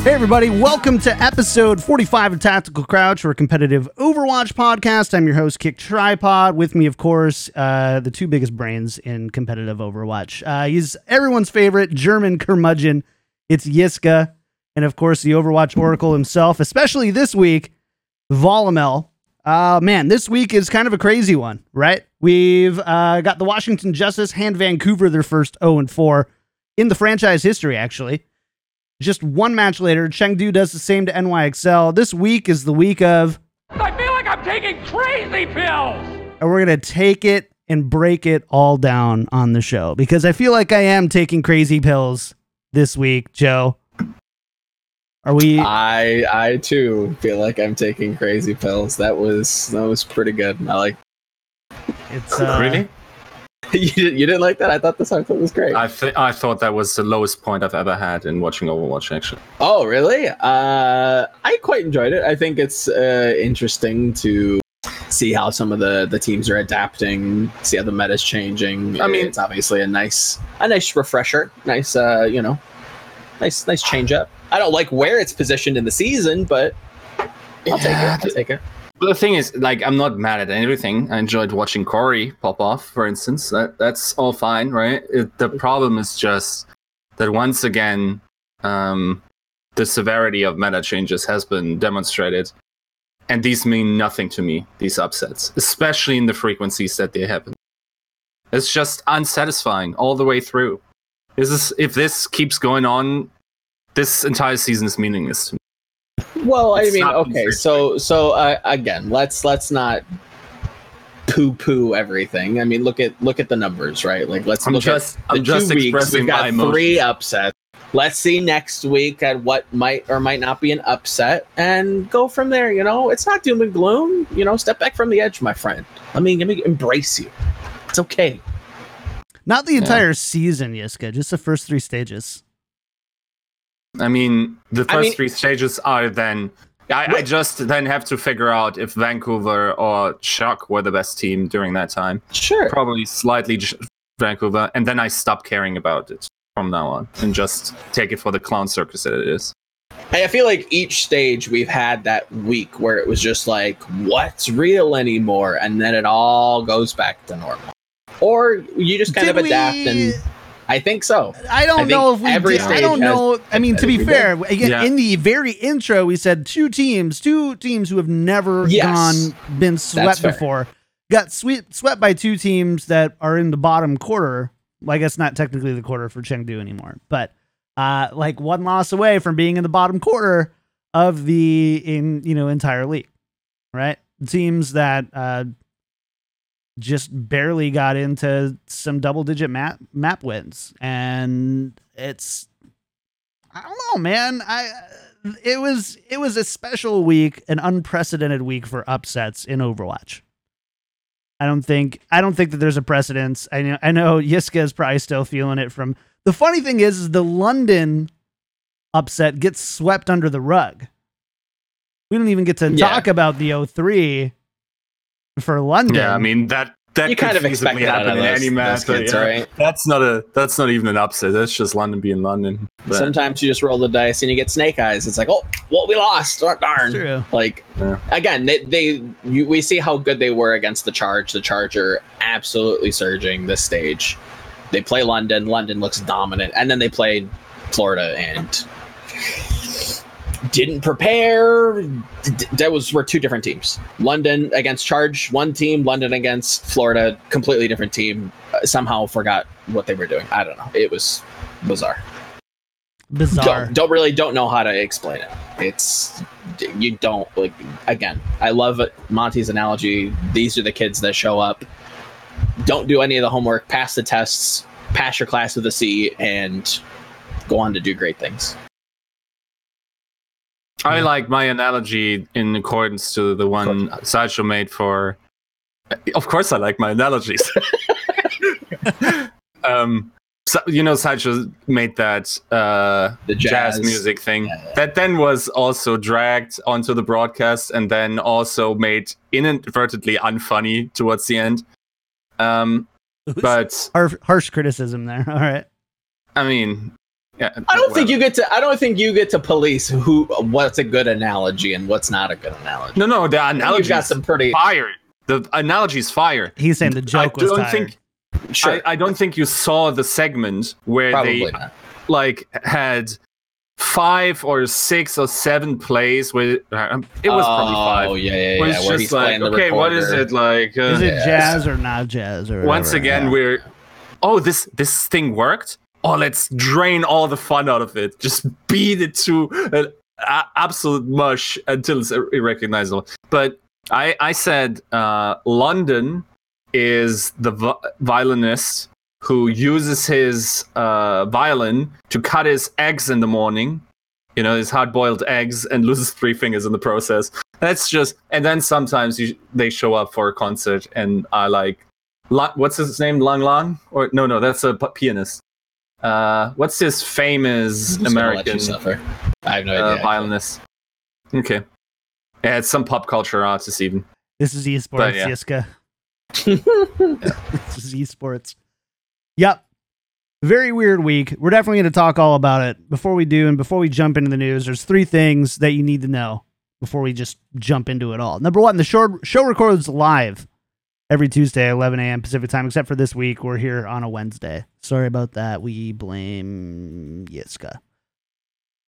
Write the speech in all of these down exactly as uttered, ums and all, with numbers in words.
Hey everybody, welcome to episode forty-five of Tactical Crouch, our competitive Overwatch podcast. I'm your host, Kick Tripod. With me, of course, uh, the two biggest brains in competitive Overwatch. Uh, he's everyone's favorite German curmudgeon. It's Yiska. And of course, the Overwatch Oracle himself, especially this week, Volamel. Uh, man, this week is kind of a crazy one, right? We've uh, got the Washington Justice hand Vancouver their first oh and four in the franchise history, actually. Just one match later, Chengdu does the same to N Y X L. This week is the week of... I feel like I'm taking crazy pills! And we're going to take it and break it all down on the show, because I feel like I am taking crazy pills this week, Joe. Are we... I I too feel like I'm taking crazy pills. That was that was pretty good. I like... It's uh... Really? You didn't like that? I thought the song clip was great. I th- I thought that was the lowest point I've ever had in watching Overwatch, actually. Oh, really? Uh, I quite enjoyed it. I think it's uh, interesting to see how some of the, the teams are adapting, see how the meta's changing. I mean, it's obviously a nice a nice refresher, nice uh, you know, nice nice change up. I don't like where it's positioned in the season, but I'll take it. I'll take it. But the thing is, like, I'm not mad at anything. I enjoyed watching Corey pop off, for instance. That that's all fine, right? It, the problem is just that once again, um, the severity of meta changes has been demonstrated, and these mean nothing to me. These upsets, especially in the frequencies that they happen, it's just unsatisfying all the way through. This is if this keeps going on, this entire season is meaningless to me. Well, it's I mean, okay, so so uh, again, let's let's not poo-poo everything. I mean, look at look at the numbers, right? Like, let's I'm look just, at I'm the just two weeks. We've got three upsets. Let's see next week at what might or might not be an upset, and go from there. You know, it's not doom and gloom. You know, step back from the edge, my friend. I mean, let me embrace you. It's okay. Not the entire yeah. season, Yiska. Just the first three stages. I mean, the first I mean, three stages are then... I, I just then have to figure out if Vancouver or Shock were the best team during that time. Sure. Probably slightly Vancouver, and then I stop caring about it from now on and just take it for the clown circus that it is. I feel like each stage we've had that week where it was just like, what's real anymore? And then it all goes back to normal. Or you just kind Did of adapt we... and... I think so. I don't I know if we every did. I don't know. I mean, to be fair, again, yeah. in the very intro, we said two teams, two teams who have never yes. gone been swept before, got swept swept by two teams that are in the bottom quarter. Well, I guess not technically the quarter for Chengdu anymore, but uh, like one loss away from being in the bottom quarter of the in you know entire league, right? Teams that. Uh, just barely got into some double-digit map map wins, and it's I don't know, man. I it was it was a special week, an unprecedented week for upsets in Overwatch. I don't think I don't think that there's a precedence. I know I know Yiska is probably still feeling it from the funny thing is, is the London upset gets swept under the rug. We don't even get to yeah. talk about the oh three. For London, yeah, I mean that that you could kind of expect that happen out of those, in any match, kids, yeah. right? That's not a that's not even an upset. That's just London being London. But sometimes you just roll the dice and you get snake eyes. It's like, oh, well, we lost. Oh, darn. True. Like yeah. again, they, they you, we see how good they were against the Charge. The Charge are absolutely surging this stage. They play London. London looks dominant, and then they played Florida and didn't prepare. D- that was were two different teams. London against Charge, one team. London against Florida, completely different team. Uh, somehow forgot what they were doing. I don't know. It was bizarre. Bizarre. Don't, don't really don't know how to explain it. It's you don't like. Again, I love Monty's analogy. These are the kids that show up, don't do any of the homework, pass the tests, pass your class with a C, and go on to do great things. I like my analogy in accordance to the one Sideshow made for... Of course I like my analogies. um, so, you know, Sideshow made that uh, the jazz. jazz music thing. Yeah, yeah. That then was also dragged onto the broadcast and then also made inadvertently unfunny towards the end. Um, but harsh criticism there, all right. I mean... Yeah, I don't whatever. think you get to. I don't think you get to police who what's a good analogy and what's not a good analogy. No, no, the analogy got some pretty fire. The analogy's fire. He's saying the joke I was don't tired. Think, sure. I, I don't think you saw the segment where Probably they not. like had. Five or six or seven plays with uh, it was oh, probably five. Oh yeah, yeah, yeah. It's where just like, okay, recorder. What is it like? Uh, is it yeah. jazz or not jazz? Or whatever. Once again, yeah. we're oh this this thing worked. Oh, let's drain all the fun out of it. Just beat it to an uh, absolute mush until it's irrecognizable. But I I said uh, London is the vi- violinist. Who uses his uh, violin to cut his eggs in the morning, you know, his hard-boiled eggs, and loses three fingers in the process. That's just, and then sometimes you, they show up for a concert and are like, what's his name, Lang Lang? Or no, no, that's a pianist. Uh, what's this famous American I have no uh, idea. violinist? Okay, yeah, it's some pop culture artist even. This is esports, yeah. Yiska. This is esports. Yep. Very weird week. We're definitely going to talk all about it. Before we do, and before we jump into the news, there's three things that you need to know before we just jump into it all. Number one, the show, show records live every Tuesday, eleven a.m. Pacific time, except for this week. We're here on a Wednesday. Sorry about that. We blame Yiska.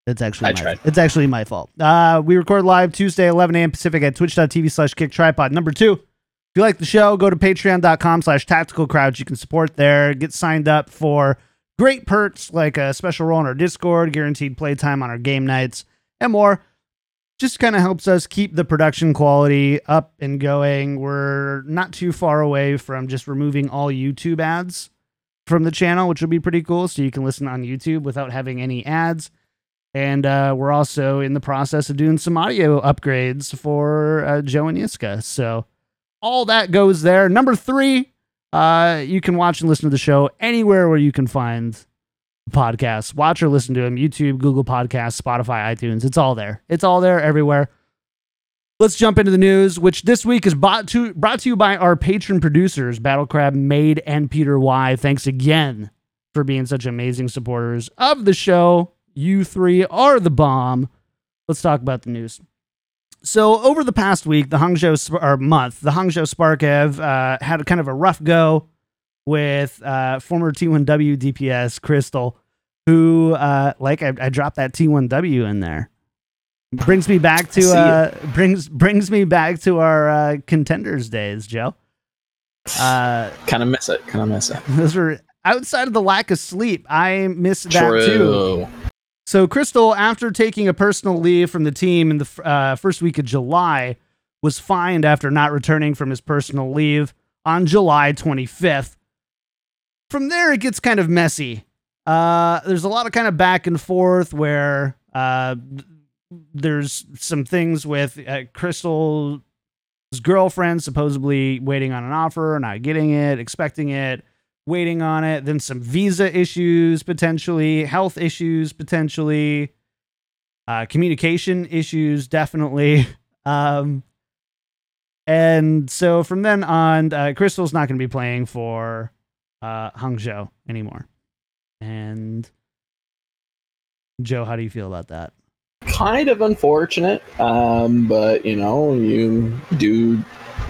It's actually, my, it's actually my fault. Uh, we record live Tuesday, eleven a.m. Pacific at twitch.tv slash kick tripod. Number two. If you like the show, go to patreon.com slash tactical crouch. You can support there. Get signed up for great perks like a special role in our Discord, guaranteed playtime on our game nights, and more. Just kind of helps us keep the production quality up and going. We're not too far away from just removing all YouTube ads from the channel, which would be pretty cool. So you can listen on YouTube without having any ads. And uh, we're also in the process of doing some audio upgrades for uh, Joe and Yiska. So... all that goes there. Number three, uh, you can watch and listen to the show anywhere where you can find podcasts. Watch or listen to them. YouTube, Google Podcasts, Spotify, iTunes. It's all there. It's all there everywhere. Let's jump into the news, which this week is brought to, brought to you by our patron producers, Battle Crab, Maid, and Peter Y. Thanks again for being such amazing supporters of the show. You three are the bomb. Let's talk about the news. So over the past week, the Hangzhou or month, the Hangzhou Spark have uh, had a kind of a rough go with uh, former T one W D P S Crystal, who uh, like I, I dropped that T one W in there. Brings me back to uh, brings brings me back to our uh, contenders days, Joe. Uh, kind of miss it. Kind of miss it. Those were outside of the lack of sleep. I miss that True. too. So Crystal, after taking a personal leave from the team in the uh, first week of July, was fined after not returning from his personal leave on July twenty-fifth. From there, it gets kind of messy. Uh, there's a lot of kind of back and forth where uh, there's some things with uh, Crystal's girlfriend supposedly waiting on an offer, not getting it, expecting it. Waiting on it, then some visa issues, potentially health issues, potentially uh, communication issues, definitely. Um, and so from then on, uh, Crystal's not going to be playing for uh, Hangzhou anymore. And Joe, how do you feel about that? Kind of unfortunate, um, but you know, you do.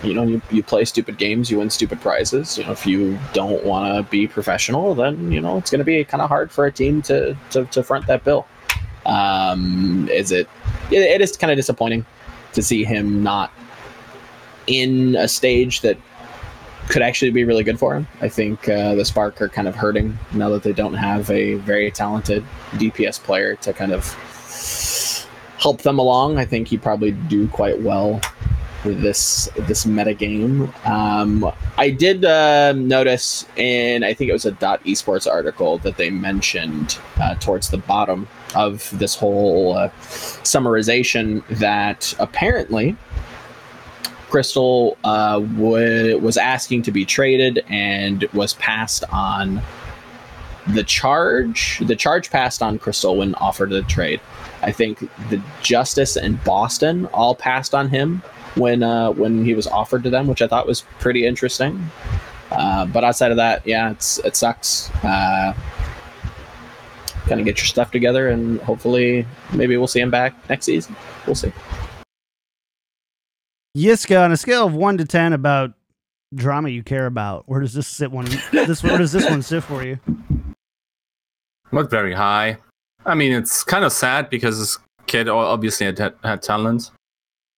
You know, you, you play stupid games, you win stupid prizes. You know, if you don't want to be professional, then, you know, it's going to be kind of hard for a team to, to, to front that bill. Um, is it, it, it is kind of disappointing to see him not in a stage that could actually be really good for him. I think uh, the Spark are kind of hurting now that they don't have a very talented D P S player to kind of help them along. I think he probably do quite well this this meta game. Um, I did uh, notice in, I think it was a .esports article that they mentioned uh, towards the bottom of this whole uh, summarization that apparently Crystal uh, w- was asking to be traded and was passed on the charge. The charge passed on Crystal when offered the trade. I think the Justice and Boston all passed on him when uh when he was offered to them, which I thought was pretty interesting. Uh but outside of that, yeah, it's it sucks. Uh kind of get your stuff together, and hopefully maybe we'll see him back next season. We'll see. Yiska, on a scale of one to ten about drama you care about, where does this sit one? This where does this one sit for you? Not very high. I mean, it's kind of sad because this kid obviously had, had, had talent,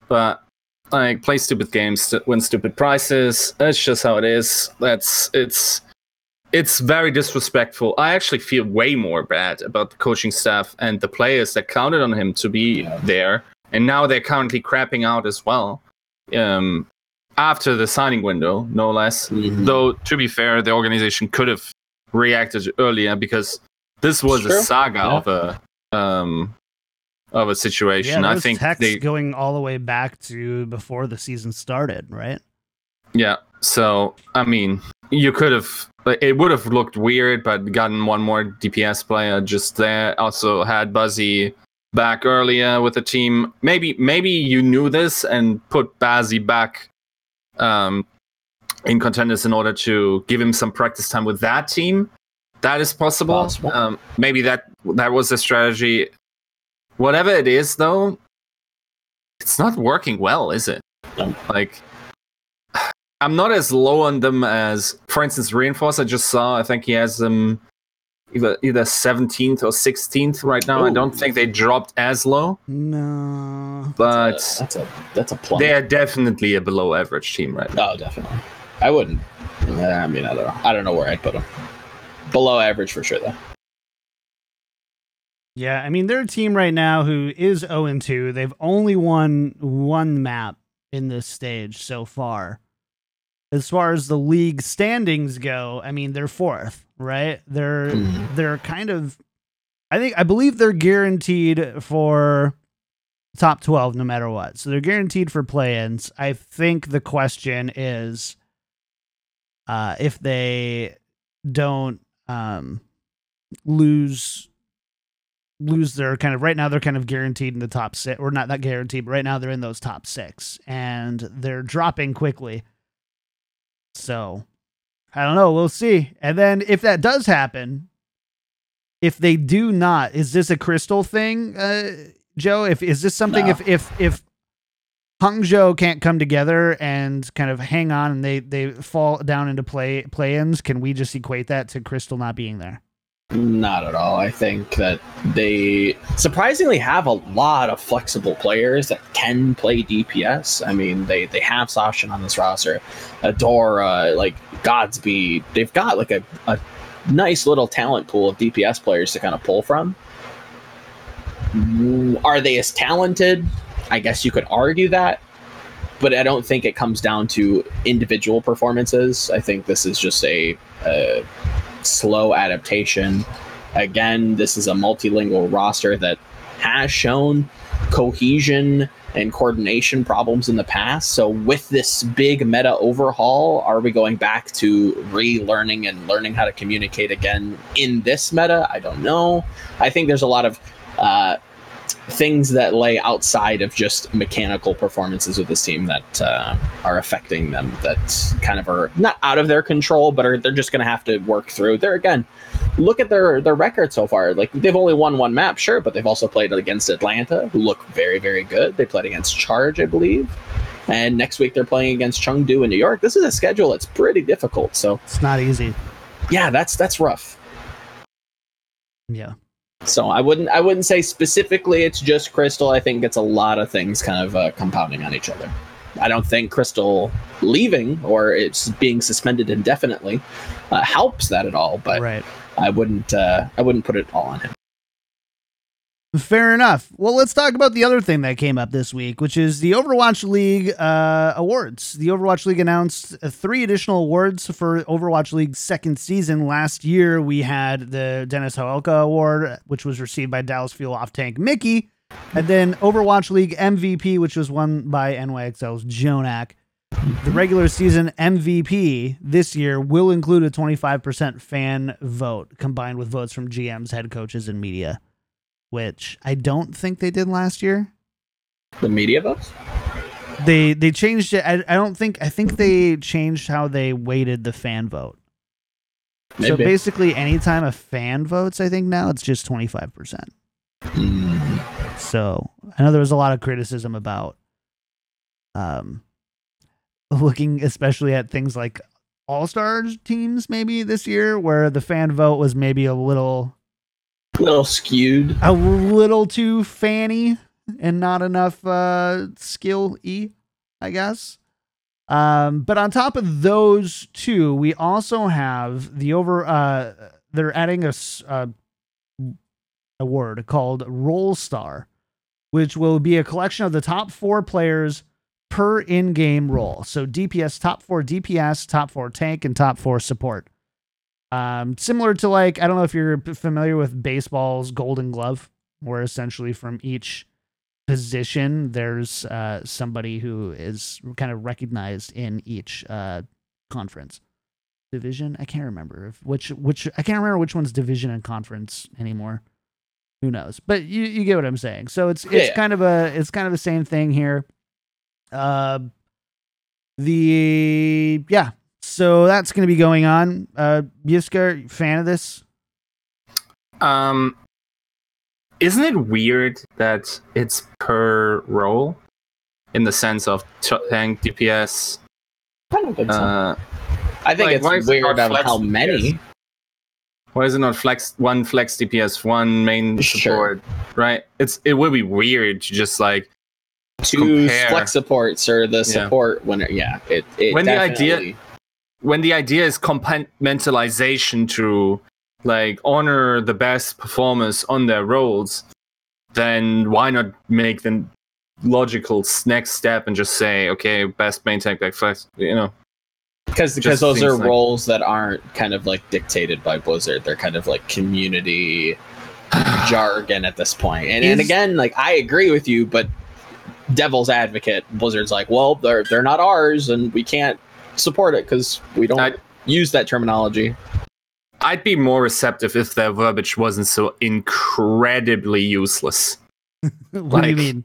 but like play stupid games, win stupid prizes. That's just how it is. That's it's it's very disrespectful. I actually feel way more bad about the coaching staff and the players that counted on him to be yeah. there, and now they're currently crapping out as well. Um, after the signing window, no less. Mm-hmm. Though to be fair, the organization could have reacted earlier because this was sure. a saga yeah. of a um of a situation. Yeah, I think they going all the way back to before the season started, right? Yeah. So I mean, you could have. It would have looked weird, but gotten one more D P S player just there. Also had Bazzy back earlier with the team. Maybe maybe you knew this and put Bazzy back um, in contenders in order to give him some practice time with that team. That is possible. possible. Um, maybe that that was the strategy. Whatever it is, though, it's not working well, is it? No. Like, I'm not as low on them as, for instance, Reinforce. I just saw, I think he has them either, either seventeenth or sixteenth right now. Ooh. I don't think they dropped as low. No. But that's a, that's a, that's a plummet. They are definitely a below average team right now. Oh, definitely. I wouldn't. I mean, I don't know. I don't know where I'd put them. Below average for sure, though. Yeah, I mean, they're a team right now who is oh and two. They've only won one map in this stage so far. As far as the league standings go, I mean, they're fourth, right? They're mm-hmm. they're kind of, I think, I believe they're guaranteed for top twelve no matter what. So they're guaranteed for play-ins. I think the question is uh, if they don't um, lose... lose their kind of right now they're kind of guaranteed in the top six, or not that guaranteed, but right now they're in those top six and they're dropping quickly. So I don't know. We'll see. And then if that does happen, if they do not, is this a Crystal thing? Uh, Joe, if, is this something, no. if, if, if Hangzhou can't come together and kind of hang on and they, they fall down into play play-ins, can we just equate that to Crystal not being there? Not at all. I think that they surprisingly have a lot of flexible players that can play D P S. I mean, they, they have Sashin on this roster, Adora, like Godspeed. They've got like a, a nice little talent pool of D P S players to kind of pull from. Are they as talented? I guess you could argue that, but I don't think it comes down to individual performances. I think this is just a... a slow adaptation. Again, this is a multilingual roster that has shown cohesion and coordination problems in the past. So with this big meta overhaul, are we going back to relearning and learning how to communicate again in this meta? I don't know. I think there's a lot of uh, things that lay outside of just mechanical performances with this team that uh, are affecting them, that kind of are not out of their control, but are they're just going to have to work through. There again, look at their their record so far. Like, they've only won one map, sure, but they've also played against Atlanta, who look very, very good. They played against Charge, I believe, and next week they're playing against Chengdu in New York. This is a schedule that's pretty difficult, so it's not easy. Yeah, that's that's rough. Yeah. So I wouldn't I wouldn't say specifically it's just Crystal. I think it's a lot of things kind of uh, compounding on each other. I don't think Crystal leaving or it's being suspended indefinitely uh, helps that at all. But right. I wouldn't uh, I wouldn't put it all on him. Fair enough. Well, let's talk about the other thing that came up this week, which is the Overwatch League uh, awards. The Overwatch League announced uh, three additional awards for Overwatch League's second season. Last year, we had the Dennis Hoelka Award, which was received by Dallas Fuel Off Tank Mickey, and then Overwatch League M V P, which was won by N Y X L's JJoNak. The regular season M V P this year will include a twenty-five percent fan vote, combined with votes from G Ms, head coaches, and media. Which I don't think they did last year. The media votes? They they changed it. I, I don't think I think they changed how they weighted the fan vote. Maybe. So basically, anytime a fan votes, I think now it's just twenty-five percent. Mm. So I know there was a lot of criticism about um, looking especially at things like All-Stars teams maybe this year where the fan vote was maybe a little... A little skewed. A little too fanny and not enough uh, skill-y, I guess. Um, but on top of those two, we also have the over, uh, they're adding a, uh, award called Roll Star, which will be a collection of the top four players per in-game role. So D P S, top four D P S, top four tank, and top four support. Um, similar to like, I don't know if you're familiar with baseball's Golden Glove, where essentially from each position there's uh somebody who is kind of recognized in each uh conference division. I can't remember if which which I can't remember which one's division and conference anymore. Who knows? But you you get what I'm saying. So it's it's yeah. kind of a it's kind of the same thing here. Uh, the yeah. So that's going to be going on. Uh, Yiska, fan of this? Um. Isn't it weird that it's per role in the sense of tank D P S? I don't think so. Uh, I think like, it's weird of how many. D P S? Why is it not flex one flex D P S, one main support? Sure. Right? It's it would be weird to just like two compare. Flex supports or the support yeah. when it, yeah. It, it when definitely... the idea when the idea is compartmentalization to like honor the best performers on their roles, then why not make the logical next step and just say, okay, best main tank, back flex, you know? Because because those are like roles that aren't kind of like dictated by Blizzard. They're kind of like community jargon at this point. And, and again, like I agree with you, but devil's advocate, Blizzard's like, well, they're they're not ours, and we can't support it because we don't I, use that terminology. I'd be more receptive if their verbiage wasn't so incredibly useless. What like, do you mean?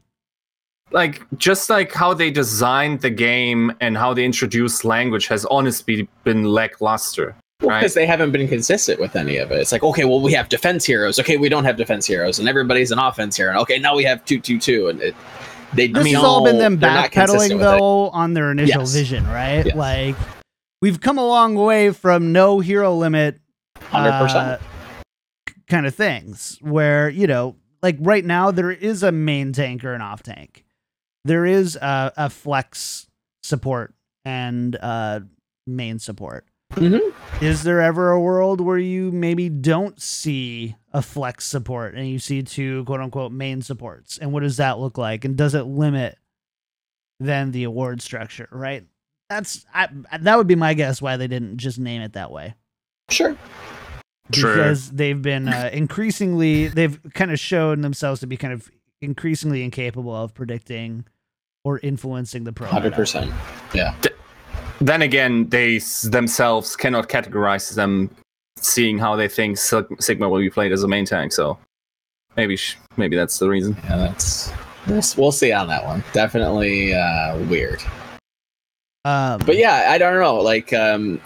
Like, just like how they designed the game and how they introduced language has honestly been lackluster. Well, because right? they haven't been consistent with any of it. It's like, okay, well, we have defense heroes. Okay, we don't have defense heroes. And everybody's an offense hero. And okay, now we have two, two, two. And it, they, this I mean, has all been them backpedaling, though, it. on their initial yes. vision, right? Yes. Like, we've come a long way from no hero limit. one hundred percent uh, kind of things where, you know, like right now there is a main tank or an off tank. There is a, a flex support and uh, main support. Mm-hmm. Is there ever a world where you maybe don't see a flex support and you see two quote unquote main supports? And what does that look like? And does it limit then the award structure, right? That's I, that would be my guess why they didn't just name it that way. Sure. Because True. they've been uh, increasingly, they've kind of shown themselves to be kind of increasingly incapable of predicting or influencing the pro. one hundred percent. Yeah. Th- then again, they s- themselves cannot categorize them, seeing how they think Sig- Sigma will be played as a main tank. So maybe sh- maybe that's the reason. Yeah, that's, that's we'll see on that one. Definitely uh, weird. Um, but yeah, I don't know. Like, um,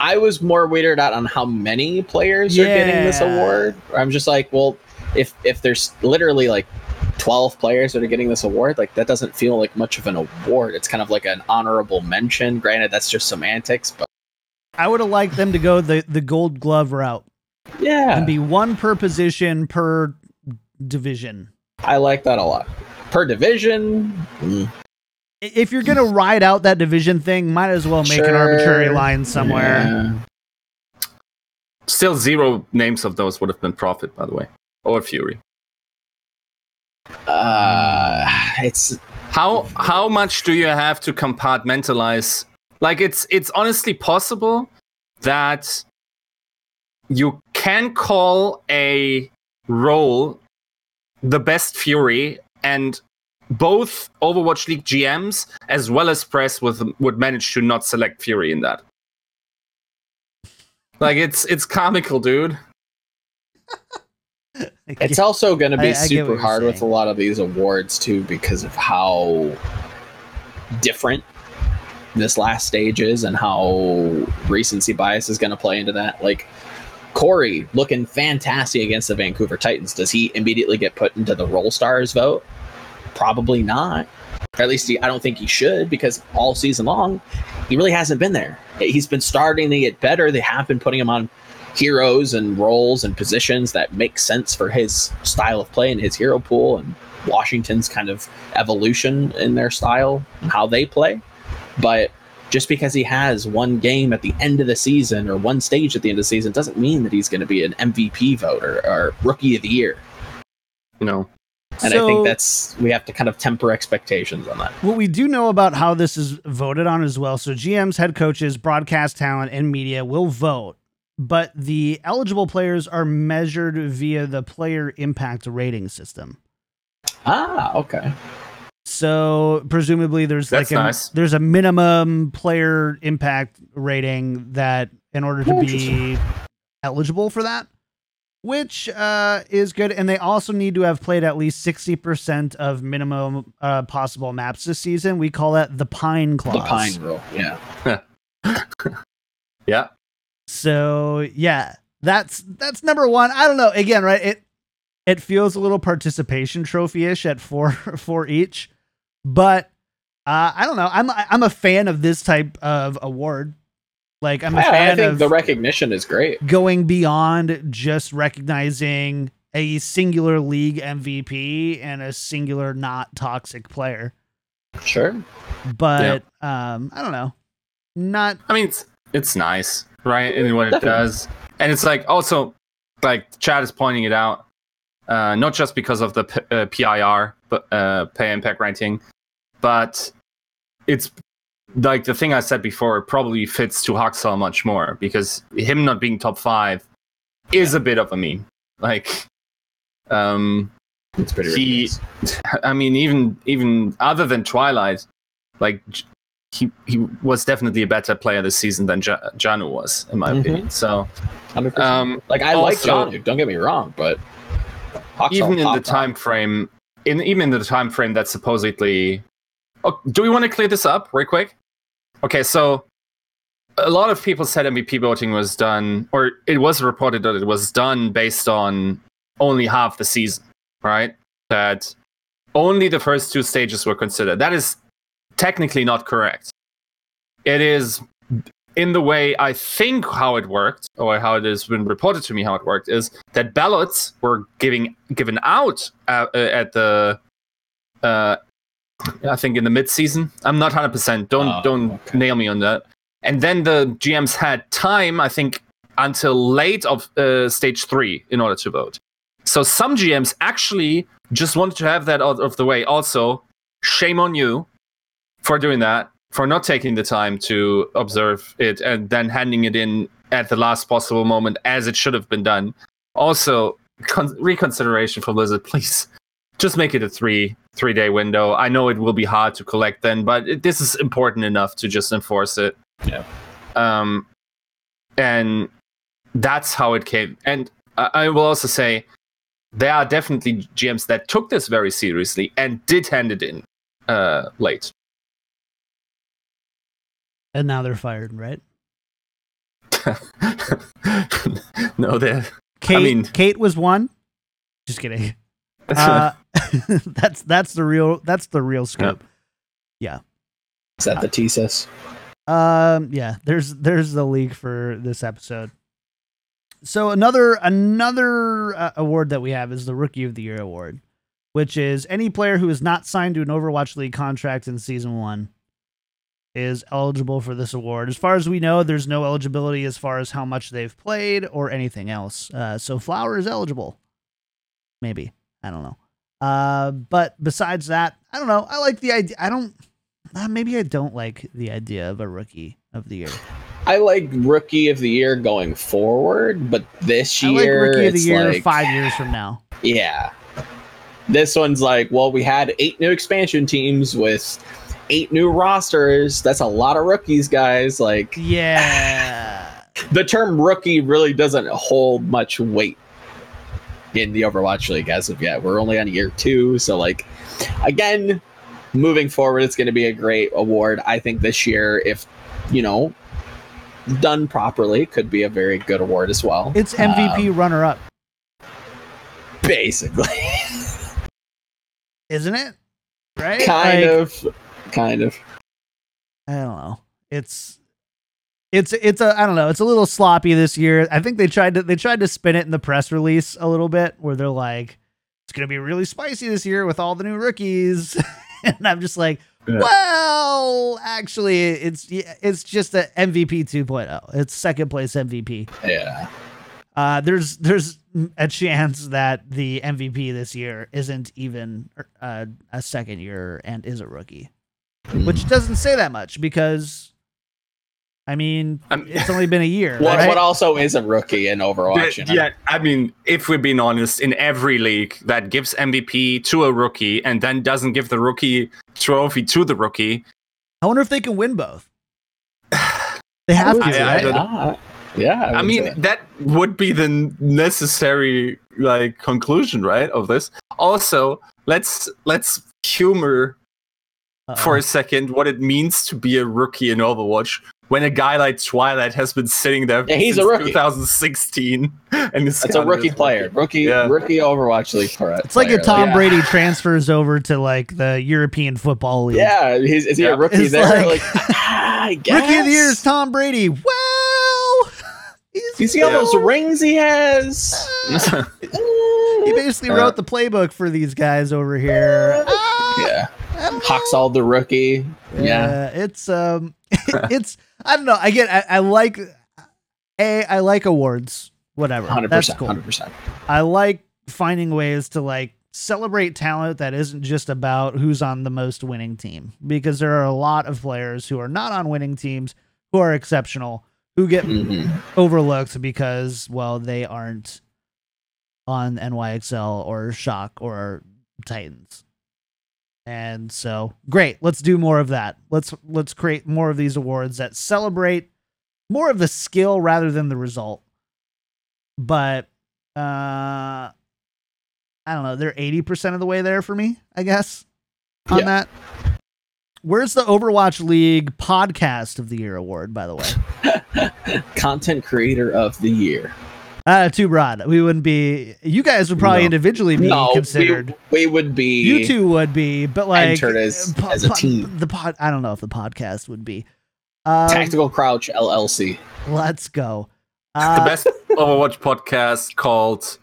I was more weirded out on how many players yeah. are getting this award. I'm just like, well, if if there's literally like twelve players that are getting this award, like that doesn't feel like much of an award. It's kind of like an honorable mention. Granted, that's just semantics, but I would have liked them to go the, the gold glove route. Yeah. And be one per position per division. I like that a lot. Per division. Mm. If you're going to ride out that division thing, might as well make sure. an arbitrary line somewhere. Yeah. Still zero names of those would have been Prophet, by the way. Or Fury. Uh, it's how how much do you have to compartmentalize? Like, it's it's honestly possible that you can call a role the best Fury and both Overwatch League G Ms as well as press with, would manage to not select Fury in that. Like, it's it's comical, dude. It's also going to be I, I super hard saying. with a lot of these awards, too, because of how different this last stage is and how recency bias is going to play into that. Like, Corey looking fantastic against the Vancouver Titans. Does he immediately get put into the Roll Stars vote? Probably not. Or at least he, I don't think he should, because all season long, he really hasn't been there. He's been starting to get better. They have been putting him on heroes and roles and positions that make sense for his style of play and his hero pool and Washington's kind of evolution in their style and how they play. But just because he has one game at the end of the season or one stage at the end of the season doesn't mean that he's going to be an M V P vote or, or rookie of the year. You know? And so, I think that's, we have to kind of temper expectations on that. What we do know about how this is voted on as well. So G Ms, head coaches, broadcast talent, and media will vote, but the eligible players are measured via the player impact rating system. Ah, okay. So presumably there's that's like a, nice. there's a minimum player impact rating that in order to be eligible for that, which uh, is good. And they also need to have played at least sixty percent of minimum uh, possible maps this season. We call that the Pine Clause. The Pine Rule, yeah. Yeah. So, yeah, that's that's number one. I don't know. Again, right, it it feels a little participation trophy-ish at four, four each. But uh, I don't know. I'm, I'm a fan of this type of award. Like, I'm a yeah, fan I think of the recognition is great. Going beyond just recognizing a singular league M V P and a singular not toxic player. Sure. But yeah. um, I don't know. Not. I mean, it's, it's nice, right? And what Definitely. It does. And it's like also like Chad is pointing it out, uh, not just because of the P I R, but uh, pay impact rating, but it's. Like the thing I said before, it probably fits to Haxel much more because him not being top five is yeah. a bit of a meme. Like, um, it's pretty he, ridiculous. I mean, even even other than Twilight, like he he was definitely a better player this season than J- Janu was, in my mm-hmm. opinion. So, um, like I also, like Janu, don't get me wrong, but Haxel even in the time on. frame, in even in the time frame that supposedly. Oh, do we want to clear this up real quick? Okay, so a lot of people said M V P voting was done, or it was reported that it was done based on only half the season, right? That only the first two stages were considered. That is technically not correct. It is in the way I think how it worked, or how it has been reported to me how it worked, is that ballots were giving given out at, at the... Uh, I think in the mid-season. I'm not one hundred percent. Don't oh, don't okay. nail me on that. And then the G Ms had time, I think, until late of uh, stage three in order to vote. So some G Ms actually just wanted to have that out of the way. Also, shame on you for doing that, for not taking the time to observe it and then handing it in at the last possible moment as it should have been done. Also, con- reconsideration for Blizzard, please. Just make it a three three day window. I know it will be hard to collect then, but it, this is important enough to just enforce it. Yeah. Um, and that's how it came. And I, I will also say there are definitely G Ms that took this very seriously and did hand it in uh, late. And now they're fired, right? No, they're. Kate, I mean, Kate was one. Just kidding. Uh, that's that's the real that's the real scoop. Yeah. yeah. Is that the thesis? Um yeah, there's there's the leak for this episode. So another another uh, award that we have is the Rookie of the Year award, which is any player who is not signed to an Overwatch League contract in season one is eligible for this award. As far as we know, there's no eligibility as far as how much they've played or anything else. Uh, so Flower is eligible. Maybe. I don't know. Uh, but besides that, I don't know. I like the idea. I don't, uh, maybe I don't like the idea of a rookie of the year. I like rookie of the year going forward, but this I year, like rookie of the year like, five years from now. Yeah. This one's like, well, we had eight new expansion teams with eight new rosters. That's a lot of rookies, guys. Like, yeah, the term rookie really doesn't hold much weight in the Overwatch League as of yet. We're only on year two, so like, again, moving forward, it's going to be a great award. I think this year, if, you know, done properly, could be a very good award as well. It's M V P um, runner-up. Basically. Isn't it? Right? Kind like, of. Kind of. I don't know. It's... It's it's a I don't know. It's a little sloppy this year. I think they tried to they tried to spin it in the press release a little bit, where they're like, it's gonna be really spicy this year with all the new rookies, and I'm just like, yeah. well, actually, it's it's just a M V P two point oh. It's second place M V P. Yeah. Uh, there's there's a chance that the M V P this year isn't even uh, a second year and is a rookie, mm. which doesn't say that much because. I mean, um, it's only been a year. What, right? what also is a rookie in Overwatch? But, yeah, I mean, if we're being honest, in every league that gives M V P to a rookie and then doesn't give the rookie trophy to the rookie. I wonder if they can win both. They have to. I, right? I yeah. I, I mean, say. that would be the necessary like conclusion, right, of this. Also, let's let's humor Uh-oh. for a second what it means to be a rookie in Overwatch. When a guy like Twilight has been sitting there yeah, he's since a twenty sixteen, and it's a rookie player, rookie, yeah. rookie Overwatch League. Player, it's like player. if Tom yeah. Brady transfers over to like the European Football League. Yeah, he's, is he yeah. a rookie it's there? Like, like, ah, I guess. Rookie of the year is Tom Brady. Well, he's you see all those rings he has. He basically uh, wrote the playbook for these guys over here. Uh, ah, yeah, Hoxall the rookie. Yeah, yeah. it's um, it's. I don't know. Again, I, I like a. I like awards. Whatever. one hundred percent, that's cool. one hundred percent. I like finding ways to like celebrate talent that isn't just about who's on the most winning team, because there are a lot of players who are not on winning teams who are exceptional, who get mm-hmm. overlooked because well they aren't on N Y X L or Shock or Titans. And so, great. Let's do more of that. Let's let's create more of these awards that celebrate more of the skill rather than the result. But uh, I don't know. They're eighty percent of the way there for me, I guess, on yeah. that. Where's the Overwatch League Podcast of the Year award, by the way? Content Creator of the Year. Uh, too broad. We wouldn't be. You guys would probably no. individually be no, considered. We, we would be. You two would be, but like entered as, po- as a team. Po- the pod. I don't know if the podcast would be. Um, Tactical Crouch L L C. Let's go. Uh, the best Overwatch podcast called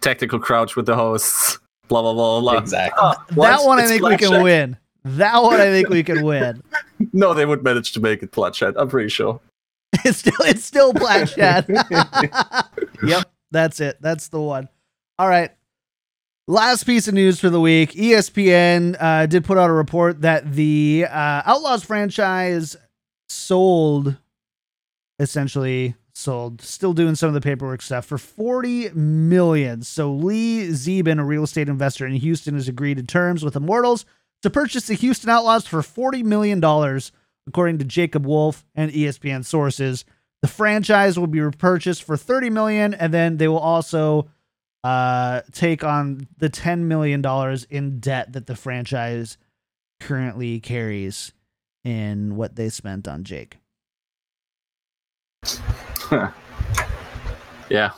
Tactical Crouch with the hosts. Blah blah blah blah. Exactly. Oh, that one I think we can win. That one I think we can win. No, they would manage to make it bloodshed. I'm pretty sure. It's still it's still Black Chat. Yep, that's it. That's the one. All right. Last piece of news for the week. E S P N uh, did put out a report that the uh, Outlaws franchise sold, essentially sold, still doing some of the paperwork stuff, for forty million dollars. So Lee Zeben, a real estate investor in Houston, has agreed to terms with Immortals to purchase the Houston Outlaws for forty million dollars. According to Jacob Wolf and E S P N sources, the franchise will be repurchased for thirty million dollars, and then they will also uh, take on the ten million dollars in debt that the franchise currently carries in what they spent on Jake. Huh. Yeah.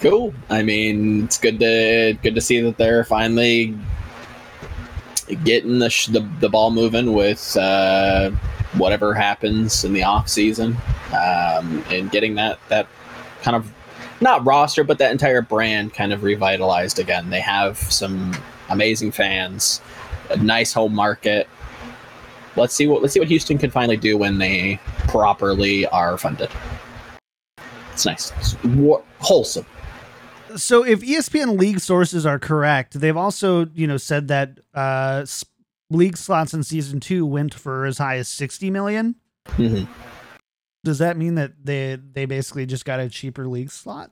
Cool. I mean, it's good to good to see that they're finally getting the, sh- the the ball moving with uh, whatever happens in the off season, um, and getting that that kind of not roster, but that entire brand kind of revitalized again. They have some amazing fans, a nice home market. Let's see what let's see what Houston can finally do when they properly are funded. It's nice, it's war- wholesome. So if E S P N League sources are correct, they've also, you know, said that uh, league slots in season two went for as high as sixty million. Mm-hmm. Does that mean that they they basically just got a cheaper league slot?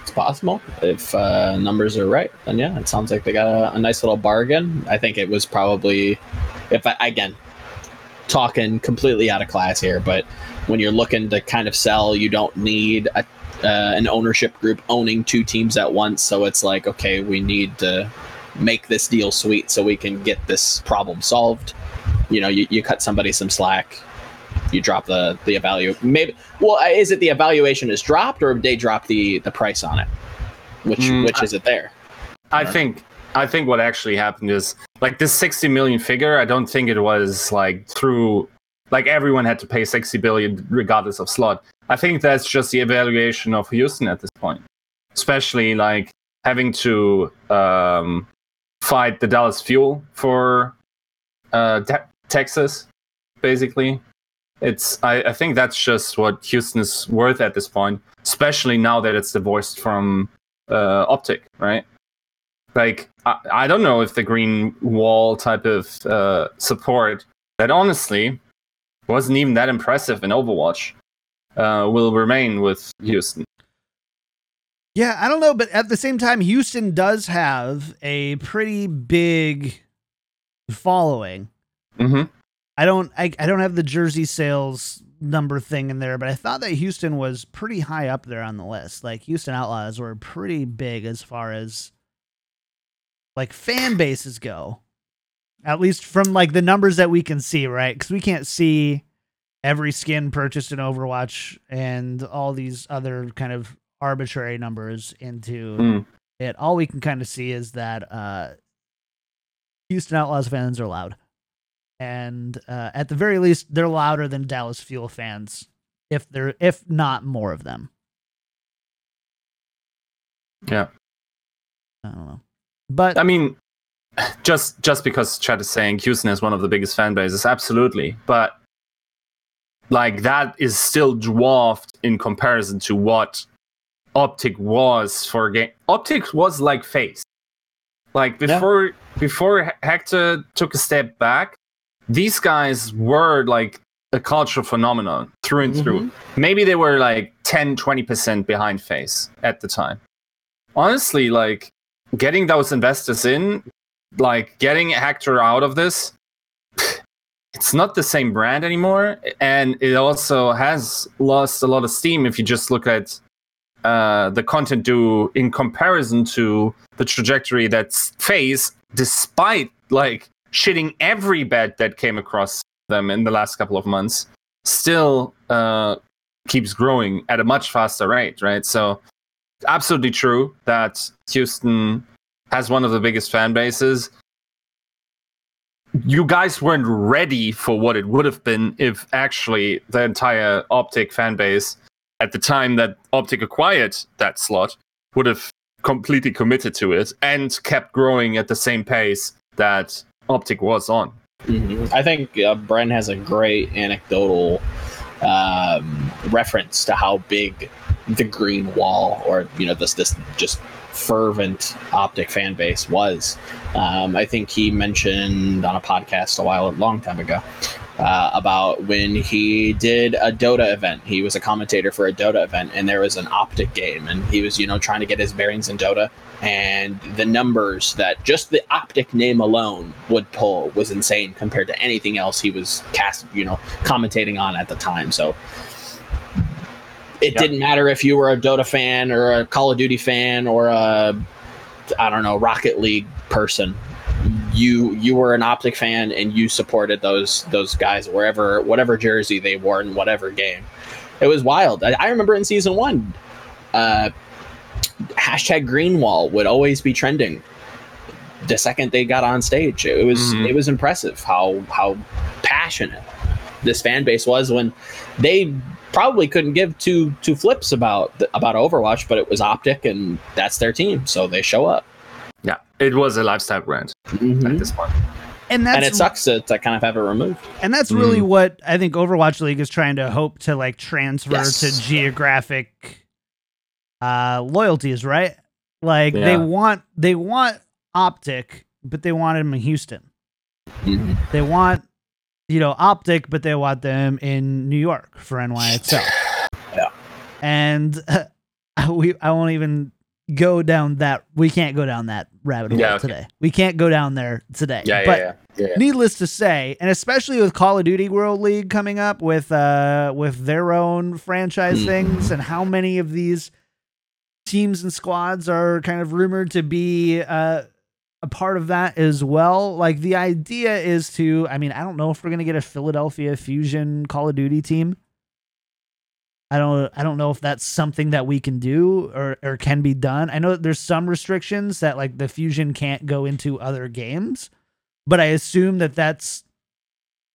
It's possible. If uh, numbers are right, then yeah, it sounds like they got a, a nice little bargain. I think it was probably, if I, again, talking completely out of class here, but when you're looking to kind of sell, you don't need a Uh, an ownership group owning two teams at once, so it's like, okay, we need to make this deal sweet so we can get this problem solved. You know, you, you cut somebody some slack, you drop the the evaluation. Maybe, well, is it the evaluation is dropped, or they drop the the price on it? Which mm, which I, is it there? I, I think I think what actually happened is, like, this sixty million figure, I don't think it was like through, like, everyone had to pay sixty billion regardless of slot. I think that's just the evaluation of Houston at this point, especially like having to um, fight the Dallas Fuel for uh, te- Texas, basically. It's I, I think that's just what Houston is worth at this point, especially now that it's divorced from uh, Optic, right? Like, I, I don't know if the green wall type of uh, support that honestly wasn't even that impressive in Overwatch uh, will remain with Houston. Yeah, I don't know, but at the same time, Houston does have a pretty big following. Mm-hmm. I don't, I, I don't have the jersey sales number thing in there, but I thought that Houston was pretty high up there on the list. Like, Houston Outlaws were pretty big as far as, like, fan bases go, at least from, like, the numbers that we can see, right? Because we can't see every skin purchased in Overwatch and all these other kind of arbitrary numbers into mm. it. All we can kind of see is that uh, Houston Outlaws fans are loud. And uh, at the very least, they're louder than Dallas Fuel fans, if they're if not more of them. Yeah, I don't know, but I mean, just just because Chad is saying Houston is one of the biggest fan bases, absolutely, but like that is still dwarfed in comparison to what Optic was for a game. Optic was like FaZe, like before yeah. before Hector took a step back. These guys were like a cultural phenomenon through and through. Mm-hmm. Maybe they were like ten, twenty percent behind FaZe at the time. Honestly, like getting those investors in, like getting Hector out of this, it's not the same brand anymore. And it also has lost a lot of steam if you just look at uh, the content due in comparison to the trajectory that's FaZe, despite like shitting every bet that came across them in the last couple of months, still uh, keeps growing at a much faster rate, right? So, absolutely true that Houston has one of the biggest fan bases. You guys weren't ready for what it would have been if actually the entire Optic fan base at the time that Optic acquired that slot would have completely committed to it and kept growing at the same pace that Optic was on. Mm-hmm. I think uh, Bren has a great anecdotal um, reference to how big the green wall, or you know, this this just fervent Optic fan base was. Um, I think he mentioned on a podcast a while, a long time ago, uh, about when he did a Dota event. He was a commentator for a Dota event, and there was an Optic game, and he was you know trying to get his bearings in Dota. And the numbers that just the Optic name alone would pull was insane compared to anything else he was cast, you know, commentating on at the time. So it yep. didn't matter if you were a Dota fan or a Call of Duty fan or a, I don't know, Rocket League person. You you were an Optic fan and you supported those those guys wherever, whatever jersey they wore in whatever game. It was wild. I, I remember in season one, uh, hashtag Greenwall would always be trending the second they got on stage. It was mm-hmm. it was impressive how how passionate this fan base was when they probably couldn't give two two flips about about Overwatch, but it was Optic and that's their team, so they show up. Yeah, it was a lifestyle brand mm-hmm. at this point. And, that's, and it sucks to, to kind of have it removed. And that's really mm. what I think Overwatch League is trying to hope to like transfer yes. to geographic Uh, loyalties, right? Like yeah. they want, they want Optic, but they want them in Houston. Mm-hmm. They want, you know, Optic, but they want them in New York for N Y X L. yeah. And uh, we, I won't even go down that. We can't go down that rabbit hole yeah, okay. today. We can't go down there today. Yeah, but yeah, yeah. Yeah, needless to say, and especially with Call of Duty World League coming up with uh with their own franchise mm. things, and how many of these teams and squads are kind of rumored to be uh, a part of that as well. Like, the idea is to, I mean, I don't know if we're going to get a Philadelphia Fusion Call of Duty team. I don't, I don't know if that's something that we can do or, or can be done. I know that there's some restrictions that like the Fusion can't go into other games, but I assume that that's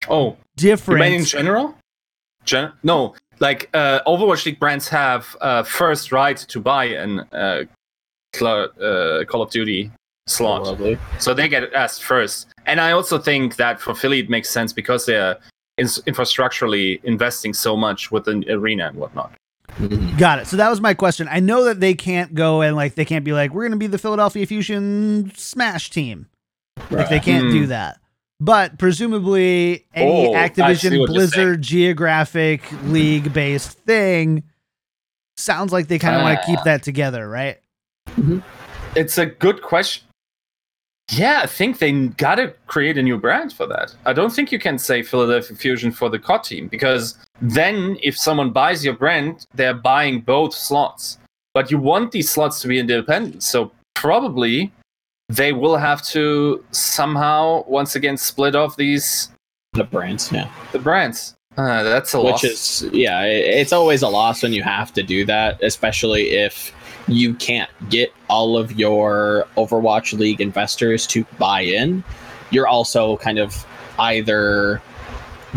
oh different. You mean in general? Gen- no, like uh, Overwatch League brands have uh, first right to buy an uh, cl- uh, Call of Duty slot, probably. So they get asked first. And I also think that for Philly it makes sense because they're in- infrastructurally investing so much with an arena and whatnot. Got it. So that was my question. I know that they can't go and like they can't be like, we're going to be the Philadelphia Fusion Smash team. Right. Like they can't mm. do that. But presumably any oh, Activision Blizzard geographic league-based thing sounds like they kind of uh, want to keep that together, right? Mm-hmm. It's a good question. Yeah, I think they got to create a new brand for that. I don't think you can say Philadelphia Fusion for the C O D team, because then if someone buys your brand, they're buying both slots. But you want these slots to be independent, so probably they will have to somehow once again split off these the brands. Yeah, the brands. Uh, that's a loss. Which is yeah, it's always a loss when you have to do that, especially if you can't get all of your Overwatch League investors to buy in. You're also kind of either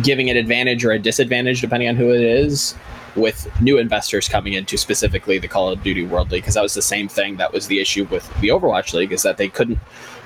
giving an advantage or a disadvantage depending on who it is, with new investors coming into specifically the Call of Duty World League, because that was the same thing that was the issue with the Overwatch League, is that they couldn't,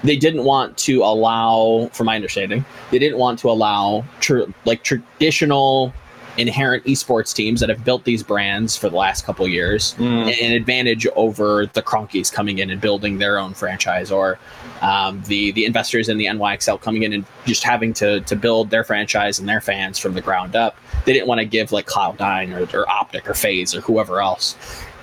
they didn't want to allow, from my understanding, they didn't want to allow tr- like traditional inherent esports teams that have built these brands for the last couple years mm. an advantage over the Cronkies coming in and building their own franchise, or um, the the investors in the N Y X L coming in and just having to to build their franchise and their fans from the ground up. They didn't want to give like Cloud nine or, or Optic or FaZe or whoever else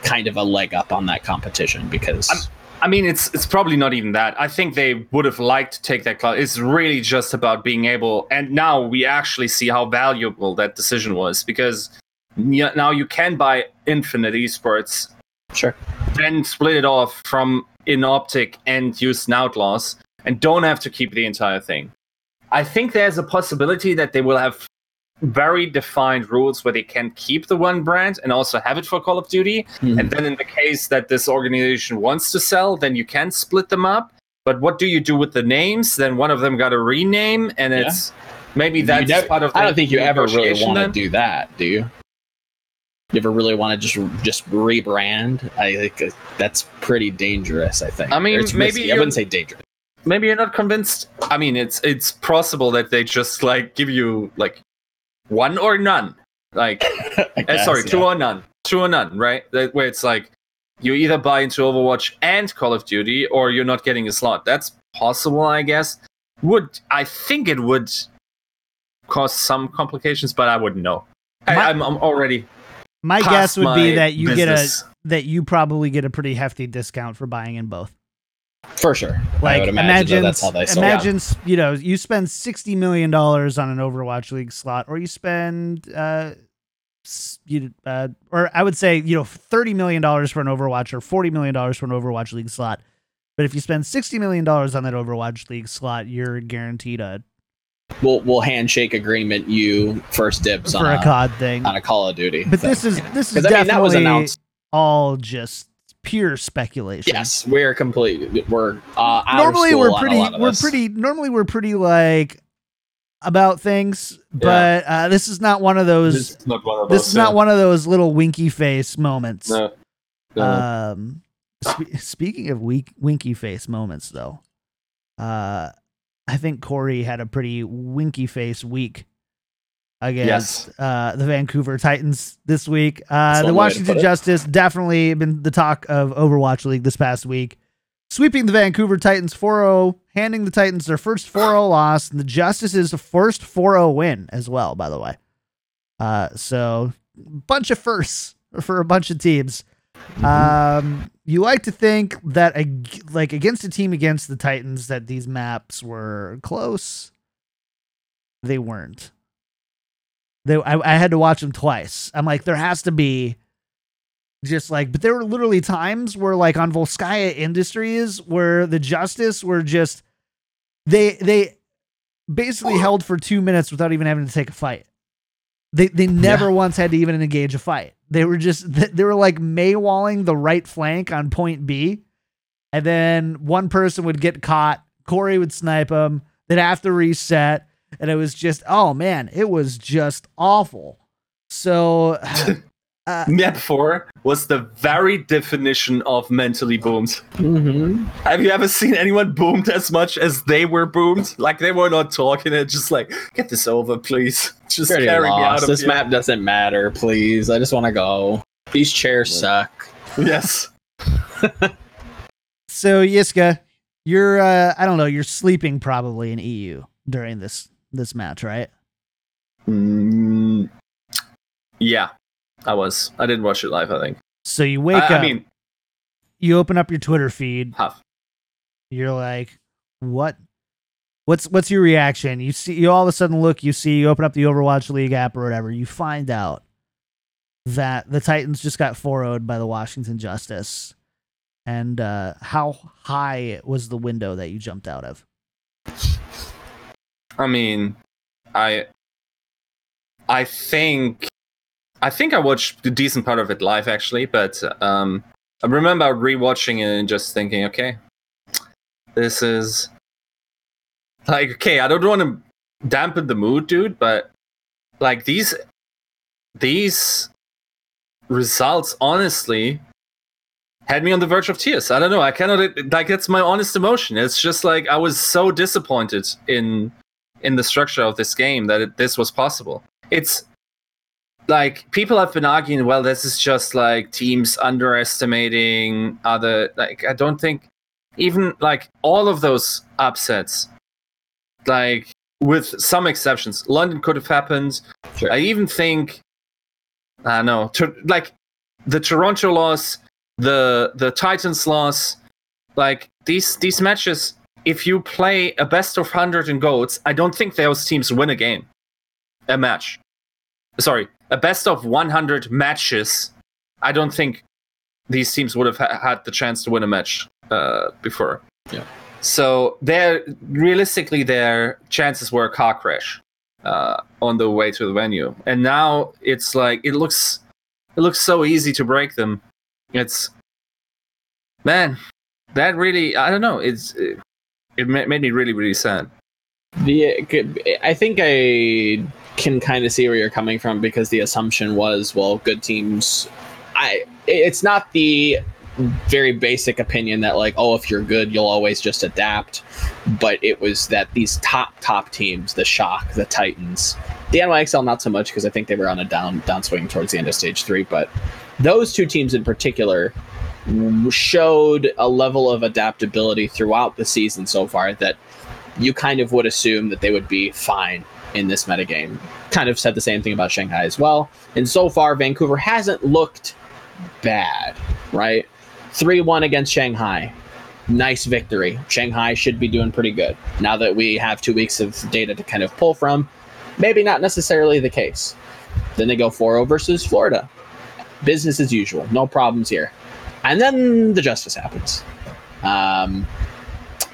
kind of a leg up on that competition, because I'm- I mean, it's it's probably not even that. I think they would have liked to take that cloud. It's really just about being able, and now we actually see how valuable that decision was, because now you can buy Infinite Esports, sure, then split it off from Optic and Houston Outlaws, and don't have to keep the entire thing. I think there's a possibility that they will have very defined rules where they can keep the one brand and also have it for Call of Duty. Mm-hmm. And then in the case that this organization wants to sell, then you can split them up. But what do you do with the names? Then one of them got a rename, and yeah. it's maybe that's never, part of the I don't think you ever really want to do that, do you? You ever really want to just just rebrand? I think that's pretty dangerous, I think. I mean, maybe I wouldn't say dangerous. Maybe you're not convinced. I mean, it's it's possible that they just like give you like one or none, like guess, sorry, yeah. two or none, two or none, right? That where it's like you either buy into Overwatch and Call of Duty, or you're not getting a slot. That's possible, I guess. Would I think it would cause some complications, but I wouldn't know. My, I, I'm, I'm already. My guess would my be that you business. get a that you probably get a pretty hefty discount for buying in both. For sure. Like, I would imagine, imagine though, that's how they sell. Imagine, yeah. you know, you spend sixty million dollars on an Overwatch League slot, or you spend, uh, you, uh, or I would say, you know, thirty million dollars for an Overwatch or forty million dollars for an Overwatch League slot. But if you spend sixty million dollars on that Overwatch League slot, you're guaranteed a... We'll, we'll handshake agreement you first dibs for on, a COD a, thing. on a Call of Duty. But thing. this is, this is definitely I mean, that was announced. all just... pure speculation. Yes, we're complete. We're uh, out normally of we're pretty. We're this. pretty. Normally we're pretty like about things, but yeah. uh, this is not one of those. This is not one of, those, yeah. not one of those little winky face moments. No. No. Um, sp- speaking of weak, winky face moments, though, uh, I think Corey had a pretty winky face week against yes. uh, the Vancouver Titans this week. Uh, the Washington Justice definitely been the talk of Overwatch League this past week, sweeping the Vancouver Titans four oh, handing the Titans their first four oh loss, and the Justice's first four oh win as well, by the way. Uh, so, bunch of firsts for a bunch of teams. Mm-hmm. Um, you like to think that ag- like against a team against the Titans that these maps were close. They weren't. They, I, I had to watch them twice. I'm like, there has to be just like, but there were literally times where like on Volskaya Industries where the Justice were just, they, they basically held for two minutes without even having to take a fight. They, they never yeah. once had to even engage a fight. They were just, they were like Maywalling the right flank on point B. And then one person would get caught. Corey would snipe him. They'd have to reset. And it was just, oh man, it was just awful. So uh, map four was the very definition of mentally boomed. Mm-hmm. Have you ever seen anyone boomed as much as they were boomed? Like they were not talking. It just like, get this over, please. Just carry me out of this here. Map doesn't matter, please. I just want to go. These chairs suck. Yes. So Yiska, you're uh, I don't know, you're sleeping probably in E U during this this match, right? Mm, yeah, I was. I didn't watch it live, I think. So you wake I, up. I mean, you open up your Twitter feed. Half. You're like, what? What's what's your reaction? You see, you all of a sudden look. You see, you open up the Overwatch League app or whatever. You find out that the Titans just got four oh'd by the Washington Justice. And uh, how high was the window that you jumped out of? I mean, I, I think, I think I watched a decent part of it live actually, but um, I remember rewatching it and just thinking, okay, this is like, okay, I don't want to dampen the mood, dude, but like these, these results, honestly, had me on the verge of tears. I don't know. I cannot, like, that's my honest emotion. It's just like, I was so disappointed in in the structure of this game that it, this was possible. It's like, people have been arguing, well, this is just like teams underestimating other, like, I don't think even like all of those upsets, like with some exceptions, London could have happened. Sure. I even think, I don't know, to, like the Toronto loss, The the Titans loss, like these these matches, if you play a best of one hundred in GOATs, I don't think those teams win a game, a match. Sorry, a best of one hundred matches. I don't think these teams would have ha- had the chance to win a match uh, before. Yeah. So they're realistically their chances were a car crash uh, on the way to the venue, and now it's like it looks it looks so easy to break them. It's, man, that really, I don't know, it's it, it made me really, really sad. The I think I can kind of see where you're coming from because the assumption was, well, good teams, I it's not the very basic opinion that like, oh, if you're good, you'll always just adapt. But it was that these top, top teams, the Shock, the Titans, the N Y X L, not so much because I think they were on a down downswing towards the end of stage three, but those two teams in particular showed a level of adaptability throughout the season so far that you kind of would assume that they would be fine in this metagame. Kind of said the same thing about Shanghai as well. And so far, Vancouver hasn't looked bad, right? three one against Shanghai. Nice victory. Shanghai should be doing pretty good. Now that we have two weeks of data to kind of pull from, maybe not necessarily the case. Then they go four oh versus Florida. Business as usual, no problems here. And then the Justice happens. Um,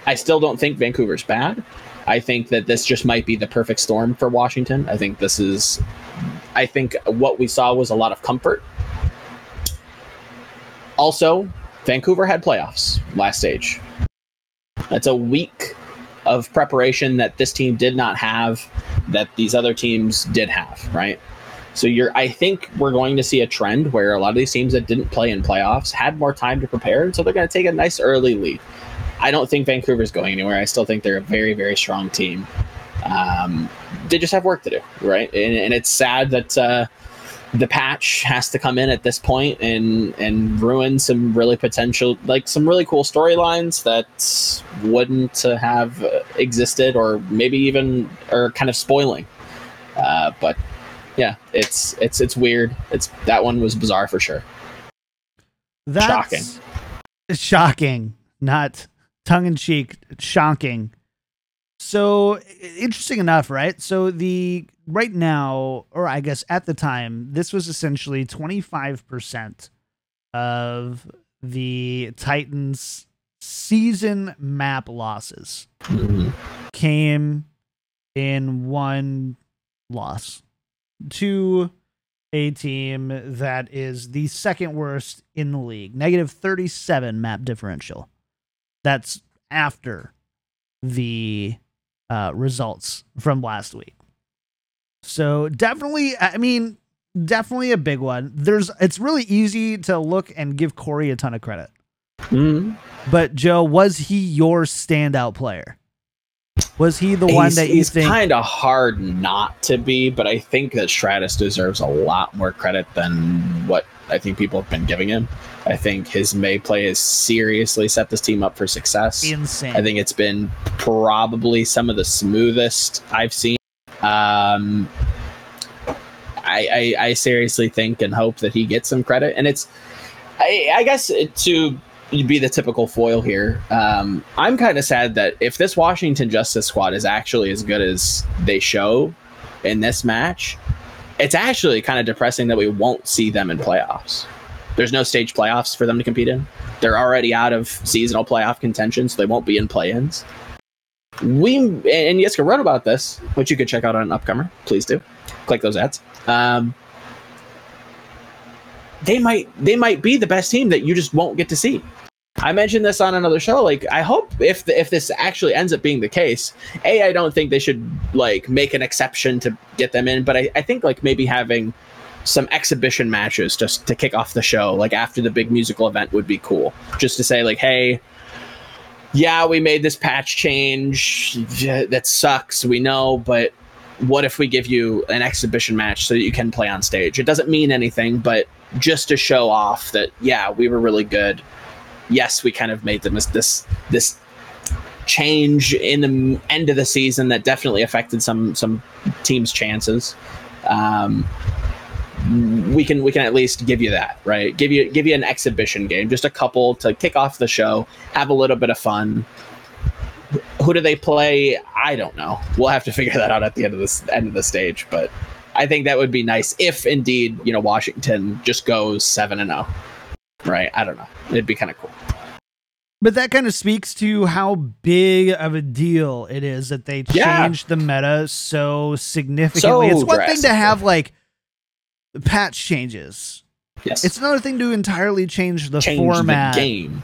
I still don't think Vancouver's bad. I think that this just might be the perfect storm for Washington. I think this is, I think what we saw was a lot of comfort. Also, Vancouver had playoffs last stage. That's a week of preparation that this team did not have, that these other teams did have, right? So you're, I think we're going to see a trend where a lot of these teams that didn't play in playoffs had more time to prepare, and so they're going to take a nice early lead. I don't think Vancouver's going anywhere. I still think they're a very, very strong team. Um, they just have work to do, right? And, and it's sad that uh, the patch has to come in at this point and and ruin some really potential, like some really cool storylines that wouldn't have existed, or maybe even are kind of spoiling. Uh, but. Yeah, it's it's it's weird. It's that one was bizarre for sure. That's shocking. Shocking, not tongue in cheek. Shocking. So interesting enough, right? So the right now, or I guess at the time, this was essentially twenty-five percent of the Titans' season map losses mm-hmm. came in one loss to a team that is the second worst in the league. negative thirty-seven map differential. That's after the uh, results from last week. So definitely, I mean, definitely a big one. There's, it's really easy to look and give Corey a ton of credit. Mm-hmm. But Joe, was he your standout player? Was he the he's, one that you he's think? It's kind of hard not to be, but I think that Stratus deserves a lot more credit than what I think people have been giving him. I think his May play has seriously set this team up for success. Insane. I think it's been probably some of the smoothest I've seen. Um, I, I, I seriously think and hope that he gets some credit. And it's, I, I guess, it, to be the typical foil here, um, I'm kind of sad that if this Washington Justice squad is actually as good as they show in this match, it's actually kind of depressing that we won't see them in playoffs. There's no stage playoffs for them to compete in. They're already out of seasonal playoff contention, so they won't be in play-ins. We and Yiska wrote about this, which you can check out on Upcomer. Please do click those ads. Um, they might they might be the best team that you just won't get to see. I mentioned this on another show. Like, I hope if the, if this actually ends up being the case, a I don't think they should like make an exception to get them in, but I, I think like maybe having some exhibition matches just to kick off the show, like after the big musical event, would be cool. Just to say like, hey. Yeah, we made this patch change. Yeah, that sucks, we know, but what if we give you an exhibition match so that you can play on stage? It doesn't mean anything, but just to show off that, yeah, we were really good. Yes, we kind of made the, this this change in the end of the season that definitely affected some some teams' chances. Um, we can we can at least give you that, right? Give you give you an exhibition game, just a couple to kick off the show, have a little bit of fun. Who do they play? I don't know. We'll have to figure that out at the end of this end of the stage. But I think that would be nice if indeed, you know, Washington just goes seven and zero, right? I don't know. It'd be kind of cool. But that kind of speaks to how big of a deal it is that they changed yeah. the meta so significantly. So it's one thing to have like. The patch changes. Yes. It's another thing to entirely change the change format. The game.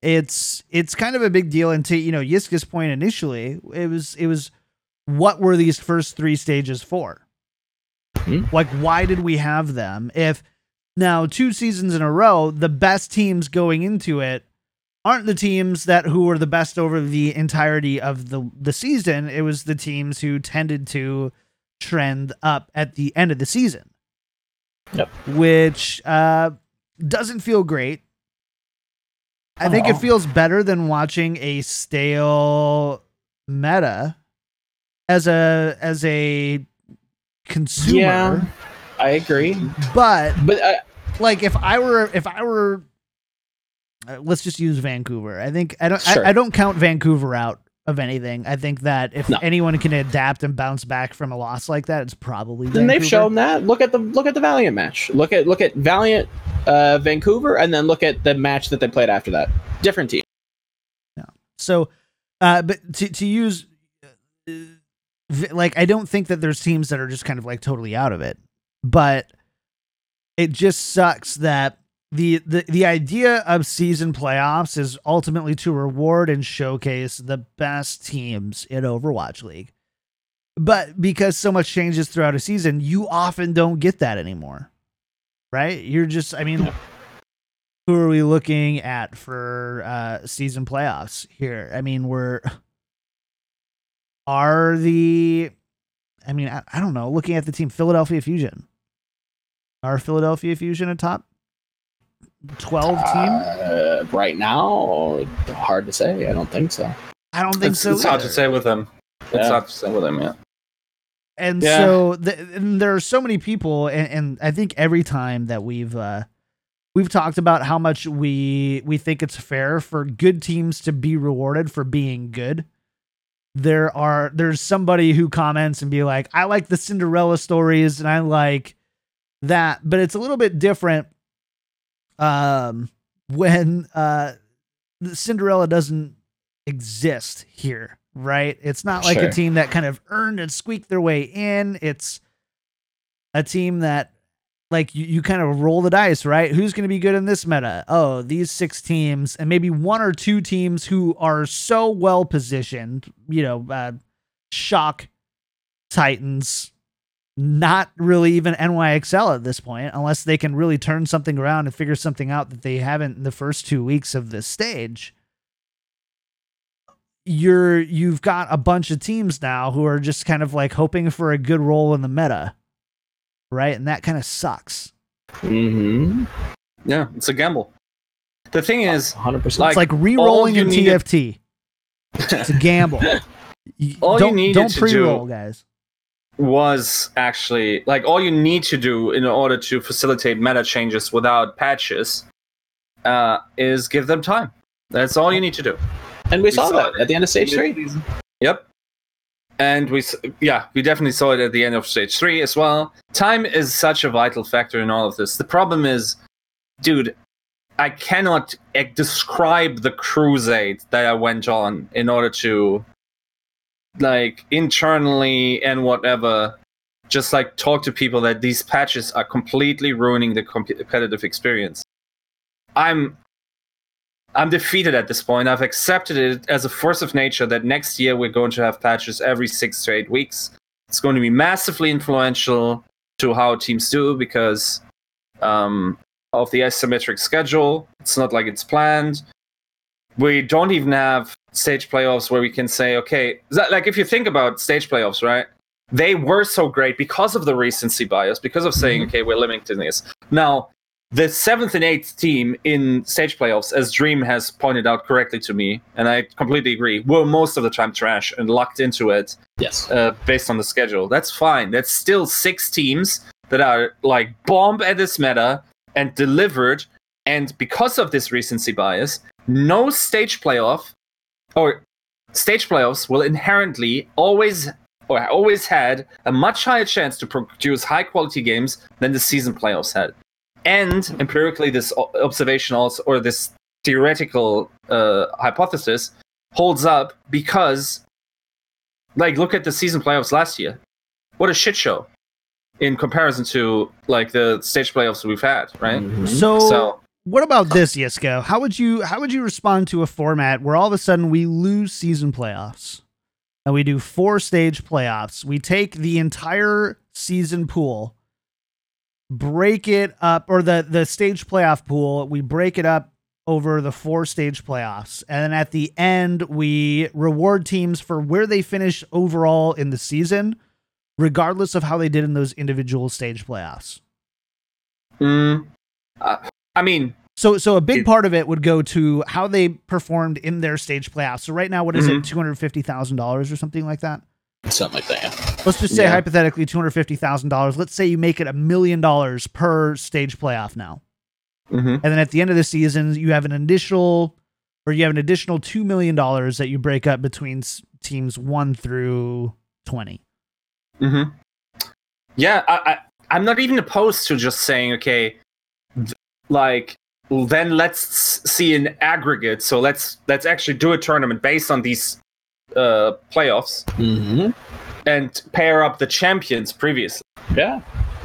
It's it's kind of a big deal. And to, you know, Yiska's point initially, it was it was what were these first three stages for? Mm-hmm. Like, why did we have them? If now two seasons in a row, the best teams going into it aren't the teams that who were the best over the entirety of the, the season. It was the teams who tended to trend up at the end of the season. Yep. Which uh, doesn't feel great. I Aww. think it feels better than watching a stale meta as a as a consumer. Yeah, I agree. But but uh, like if I were if I were, uh, let's just use Vancouver. I think I don't sure. I, I don't count Vancouver out of anything. I think that if no. anyone can adapt and bounce back from a loss like that, it's probably Vancouver. Then they've shown that. Look at the look at the Valiant match. Look at look at Valiant uh, Vancouver, and then look at the match that they played after that. Different team. Yeah. So, uh, but to to use uh, like I don't think that there's teams that are just kind of like totally out of it, but it just sucks that The, the the idea of season playoffs is ultimately to reward and showcase the best teams in Overwatch League. But because so much changes throughout a season, you often don't get that anymore. Right? You're just, I mean, who are we looking at for uh, season playoffs here? I mean, we're... Are the... I mean, I, I don't know. Looking at the team, Philadelphia Fusion. Are Philadelphia Fusion a top twelve team uh, right now? Hard to say. I don't think so. I don't think it's, so. It's either. hard to say with them. It's yeah. hard to say with them. Yeah. And yeah. so th- and there are so many people, and, and I think every time that we've uh, we've talked about how much we we think it's fair for good teams to be rewarded for being good. There are there's somebody who comments and be like, I like the Cinderella stories, and I like that, but it's a little bit different. um, when uh, Cinderella doesn't exist here, right? It's not like sure. a team that kind of earned and squeaked their way in. It's a team that, like, you, you kind of roll the dice, right? Who's going to be good in this meta? Oh, these six teams, and maybe one or two teams who are so well positioned, you know, uh, Shock, Titans, not really even N Y X L at this point, unless they can really turn something around and figure something out that they haven't in the first two weeks of this stage. You're, you've got a bunch of teams now who are just kind of like hoping for a good role in the meta. Right, and that kind of sucks. Mm-hmm. Yeah, it's a gamble. The thing is, one hundred percent Like, it's like re-rolling in T F T. It. It's a gamble. You all don't, you needed don't to pre-roll, do guys. Was actually like all you need to do in order to facilitate meta changes without patches uh, is give them time. That's all you need to do. And we, we saw, saw that it. at the end of stage three. Yep. And we, yeah, we definitely saw it at the end of stage three as well. Time is such a vital factor in all of this. The problem is, dude, I cannot describe the crusade that I went on in order to, like, internally and whatever, just, like, talk to people that these patches are completely ruining the comp- competitive experience. I'm... I'm defeated at this point. I've accepted it as a force of nature that next year we're going to have patches every six to eight weeks. It's going to be massively influential to how teams do because um, of the asymmetric schedule. It's not like it's planned. We don't even have stage playoffs where we can say, okay, that, like if you think about stage playoffs, right? They were so great because of the recency bias, because of saying, okay, we're limiting this. Now, the seventh and eighth team in stage playoffs, as Dream has pointed out correctly to me, and I completely agree, were most of the time trash and locked into it. Yes. Uh, based on the schedule. That's fine. That's still six teams that are like bomb at this meta and delivered. And because of this recency bias, no stage playoff or stage playoffs will inherently always or always had a much higher chance to produce high quality games than the season playoffs had. And empirically, this observation also, or this theoretical uh, hypothesis holds up because, like, look at the season playoffs last year. What a shit show in comparison to, like, the stage playoffs we've had, right? Mm-hmm. So, so, what about this, Yiska? How would you how would you respond to a format where all of a sudden we lose season playoffs and we do four stage playoffs? We take the entire season pool, break it up, or the the stage playoff pool, we break it up over the four stage playoffs, and then at the end we reward teams for where they finish overall in the season regardless of how they did in those individual stage playoffs. mm, uh, I mean, so so a big it, part of it would go to how they performed in their stage playoffs. So right now, what is mm-hmm. it two hundred fifty thousand dollars or something like that? Something like that. Yeah. Let's just say yeah. hypothetically two hundred fifty thousand dollars. Let's say you make it a million dollars per stage playoff now. Mm-hmm. And then at the end of the season, you have an initial or you have an additional two million dollars that you break up between teams one through twenty. Mm-hmm. Yeah. I, I, I'm not even opposed to just saying, okay, th- like, then let's see an aggregate. So let's, let's actually do a tournament based on these uh playoffs mm-hmm. and pair up the champions previously. Yeah,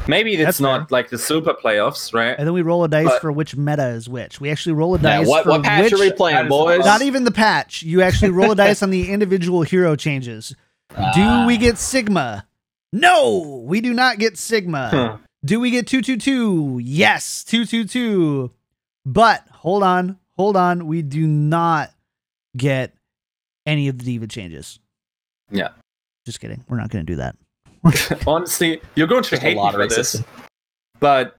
maybe it's not fair. Like the super playoffs, right? And then we roll a dice but, for which meta is which. We actually roll a yeah, dice. What, what patch which, are we playing, boys? Not even the patch. You actually roll a dice on the individual hero changes. Uh, do we get Sigma? No, we do not get Sigma. Hmm. Do we get two two two? Yes, two two two. But hold on, hold on. We do not get any of the diva changes. Yeah. Just kidding. We're not going to do that. Honestly, you're going to Just hate me for this. But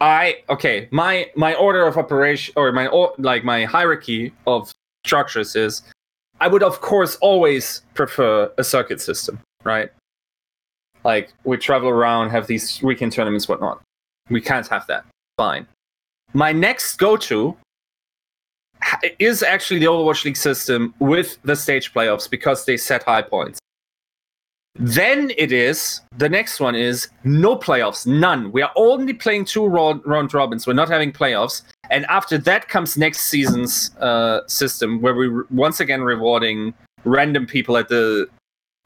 I, okay, my my order of operation, or my like my hierarchy of structures is, I would, of course, always prefer a circuit system, right? Like, we travel around, have these weekend tournaments, whatnot. We can't have that. Fine. My next go-to is actually the Overwatch League system with the stage playoffs because they set high points. Then it is, the next one is no playoffs, none. We are only playing two round, round robins. We're not having playoffs. And after that comes next season's uh, system, where we're once again rewarding random people at the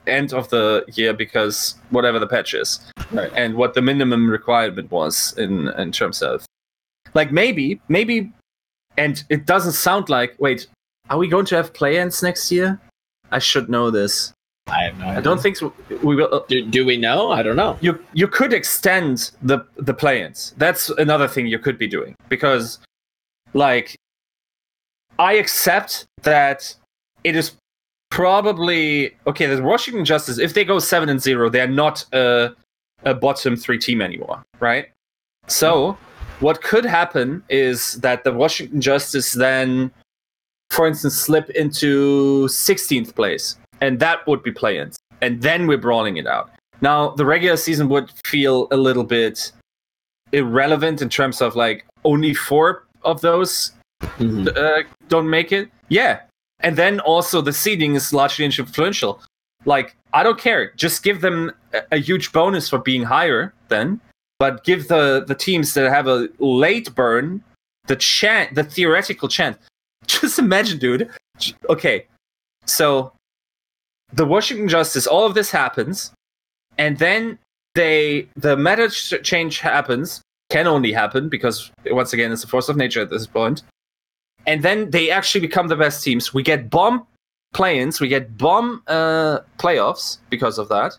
end of the year because whatever the patch is, right, and what the minimum requirement was in, in terms of. Like, maybe, maybe, and it doesn't sound like, wait, are we going to have play-ins next year? I should know this. I have no idea. I don't think so. We will. Do, do we know? I don't know. You you could extend the the play-ins. That's another thing you could be doing, because, like, I accept that it is probably okay. The Washington Justice, if they go seven and zero, they are not a, a bottom three team anymore, right? So what could happen is that the Washington Justice then, for instance, slip into sixteenth place. And that would be play-ins. And then we're brawling it out. Now, the regular season would feel a little bit irrelevant in terms of, like, only four of those mm-hmm. uh, don't make it. Yeah. And then also the seeding is largely influential. Like, I don't care. Just give them a, a huge bonus for being higher then. But give the, the teams that have a late burn the chan- the theoretical chance. Just imagine, dude. Okay. So... the Washington Justice, all of this happens, and then they the meta change happens, can only happen, because, once again, it's a force of nature at this point, and then they actually become the best teams. We get bomb play-ins, we get bomb uh, playoffs because of that,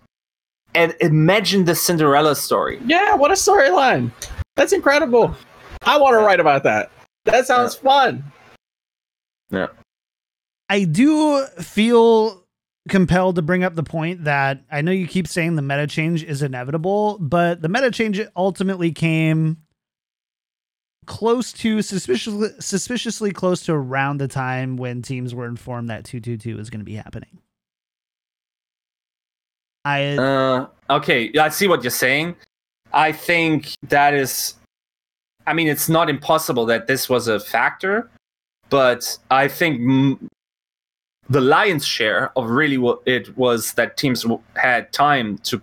and imagine the Cinderella story. Yeah, what a storyline. That's incredible. I want to write about that. That sounds yeah. fun. Yeah. I do feel... compelled to bring up the point that I know you keep saying the meta change is inevitable, but the meta change ultimately came close to suspiciously, suspiciously close to around the time when teams were informed that two two two is going to be happening. I uh, okay, I see what you're saying. I think that is, I mean, it's not impossible that this was a factor, but I think. M- The lion's share of really what it was that teams had time to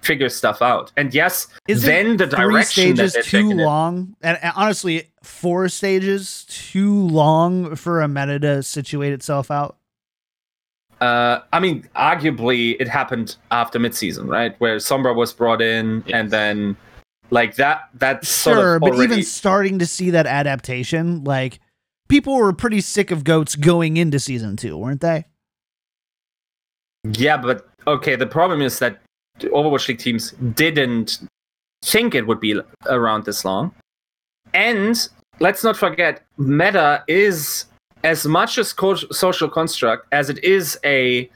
figure stuff out. And yes, is then the direction that they're taking it. Three stages too long? And, and honestly, four stages too long for a meta to situate itself out? Uh, I mean, arguably, it happened after midseason, right? Where Sombra was brought in, yes. and then, like, that, that sort sure, of already... Sure, but even starting to see that adaptation, like... people were pretty sick of GOATs going into season two, weren't they? Yeah, but okay, the problem is that Overwatch League teams didn't think it would be around this long. And let's not forget, meta is as much a co- social construct as it is a,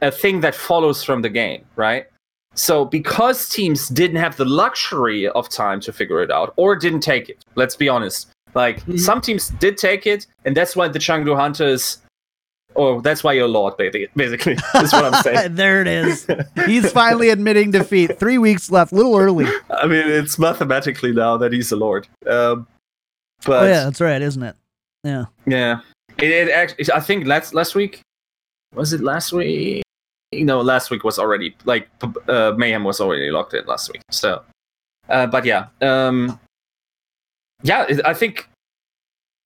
a thing that follows from the game, right? So because teams didn't have the luxury of time to figure it out, or didn't take it, let's be honest. Like, mm-hmm. some teams did take it, and that's why the Chengdu Hunters... Oh, that's why you're Lord, baby, basically, is what I'm saying. There it is. He's finally admitting defeat. Three weeks left, a little early. I mean, it's mathematically now that he's a Lord. Um, but, oh, yeah, that's right, isn't it? Yeah. Yeah. It, it actually, I think last, last week... Was it last week? No, last week was already... Like, uh, Mayhem was already locked in last week, so... Uh, but, yeah. Um... Yeah, I think...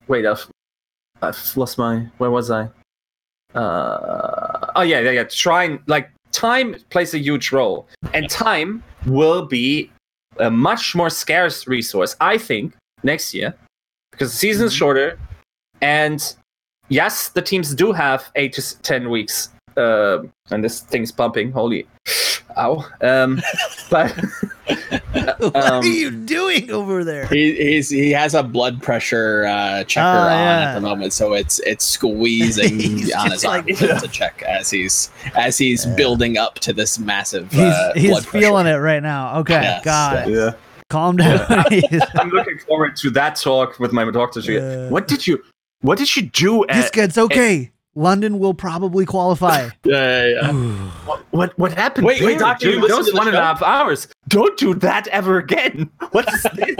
Wait, I've, I've lost my... Where was I? Uh, oh, yeah, yeah, yeah. Trying... Like, time plays a huge role. And time will be a much more scarce resource, I think, next year. Because the season's mm-hmm. shorter. And, yes, the teams do have eight to ten weeks. Uh, and this thing's pumping. Holy... Ow. Um, but... What um, are you doing over there? He he's, he has a blood pressure uh, checker oh, on yeah. at the moment, so it's it's squeezing on his arm like, yeah. to check as he's as he's yeah. building up to this massive. He's, uh, he's blood feeling pressure. It right now. Okay, yes, got yes. it. Yeah. Calm down. Yeah. I'm looking forward to that talk with my doctor. Yeah. What did you What did you do? At, this gets okay. At, London will probably qualify. yeah, yeah, yeah. what, what what happened? Wait, wait, doctor, you those one and a half hours. Don't do that ever again. What is this?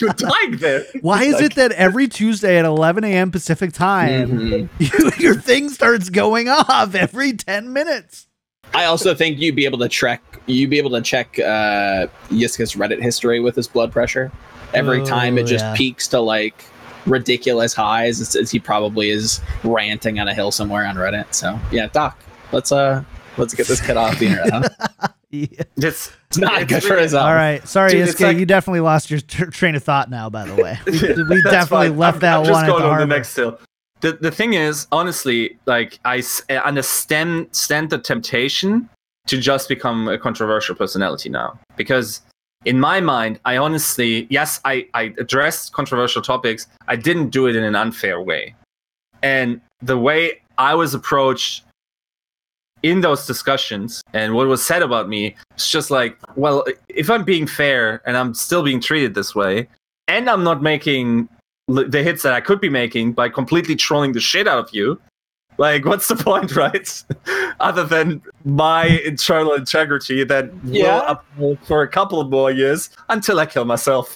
You're dying there. Why is like... it that every Tuesday at eleven a.m. Pacific time, mm-hmm. you, your thing starts going off every ten minutes? I also think you'd be able to track, you'd be able to check uh, Yiska's Reddit history with his blood pressure. Every oh, time it just yeah. peaks to like ridiculous highs, it's, it's, he probably is ranting on a hill somewhere on Reddit. So yeah, Doc, let's uh, let's get this kid off the internet. Huh? Yeah. It's, it's not it's good for his health. All right, sorry, Dude, Yiska, like, you definitely lost your t- train of thought now. By the way, we, we definitely fine. left I'm, that I'm one. Just going at the on the next still. The the thing is, honestly, like I understand stand the temptation to just become a controversial personality now, because in my mind, I honestly, yes, I, I addressed controversial topics. I didn't do it in an unfair way, and the way I was approached in those discussions and what was said about me, it's just like, well, if I'm being fair and I'm still being treated this way, and I'm not making the hits that I could be making by completely trolling the shit out of you, like, what's the point, right? Other than my internal integrity that yeah. will up for a couple of more years until I kill myself.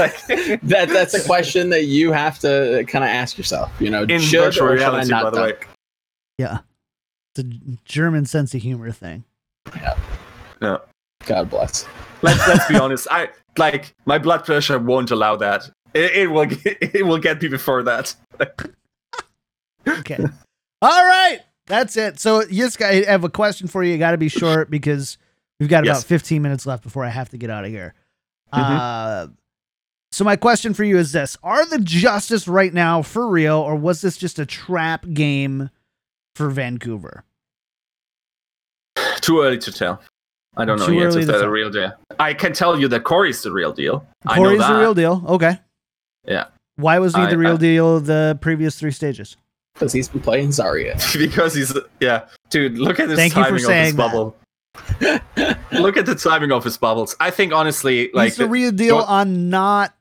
Like, that that's a question that you have to kind of ask yourself, you know, in virtual reality, by the dunk? way. Yeah, it's a German sense of humor thing. Yeah, yeah. God bless. Let's let's be honest. I like my blood pressure won't allow that. It, it will it will get me before that. Okay. All right. That's it. So, Yiska, I have a question for you. You got to be short because we've got yes. about fifteen minutes left before I have to get out of here. Mm-hmm. Uh, so my question for you is this. Are the Justice right now for real, or was this just a trap game for Vancouver? Too early to tell. I don't Too know yet if they're the real deal. I can tell you that Corey's the real deal. Corey's the real deal. Okay. Yeah. Why was he I, the real I, deal the previous three stages? Because he's been playing Zarya. Because he's yeah, dude. Look at this Thank timing of his bubble. Look at the timing of his bubbles. I think honestly, like he's the, the real deal on not,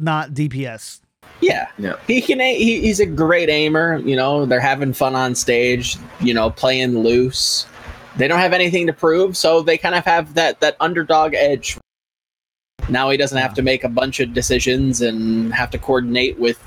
not D P S. Yeah, yeah. He can. He, he's a great aimer. You know, they're having fun on stage. You know, playing loose. They don't have anything to prove, so they kind of have that that underdog edge. Now he doesn't have to make a bunch of decisions and have to coordinate with,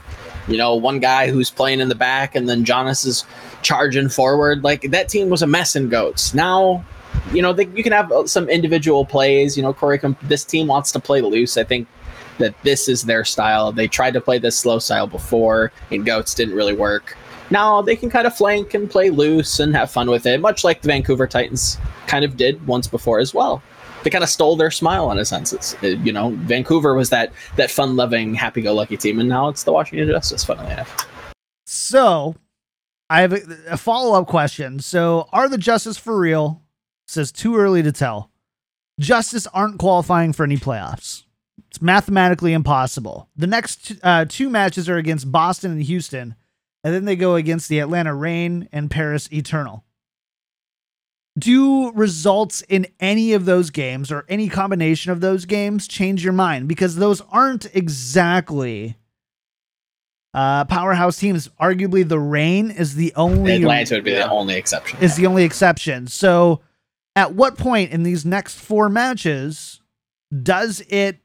you know, one guy who's playing in the back and then Jonas is charging forward. Like, that team was a mess in GOATS. Now, you know, they, you can have some individual plays. You know, Corey, can, this team wants to play loose. I think that this is their style. They tried to play this slow style before in GOATS, didn't really work. Now they can kind of flank and play loose and have fun with it, much like the Vancouver Titans kind of did once before as well. They kind of stole their smile in a sense. It's, you know, Vancouver was that that fun-loving, happy-go-lucky team, and now it's the Washington Justice, funnily enough. So, I have a, a follow-up question. So, are the Justice for real? It says, too early to tell. Justice aren't qualifying for any playoffs. It's mathematically impossible. The next uh, two matches are against Boston and Houston, and then they go against the Atlanta Reign and Paris Eternal. Do results in any of those games or any combination of those games change your mind? Because those aren't exactly uh, powerhouse teams. Arguably, the Reign is the only... Atlanta would be the only exception. Is the only exception. So at what point in these next four matches does it...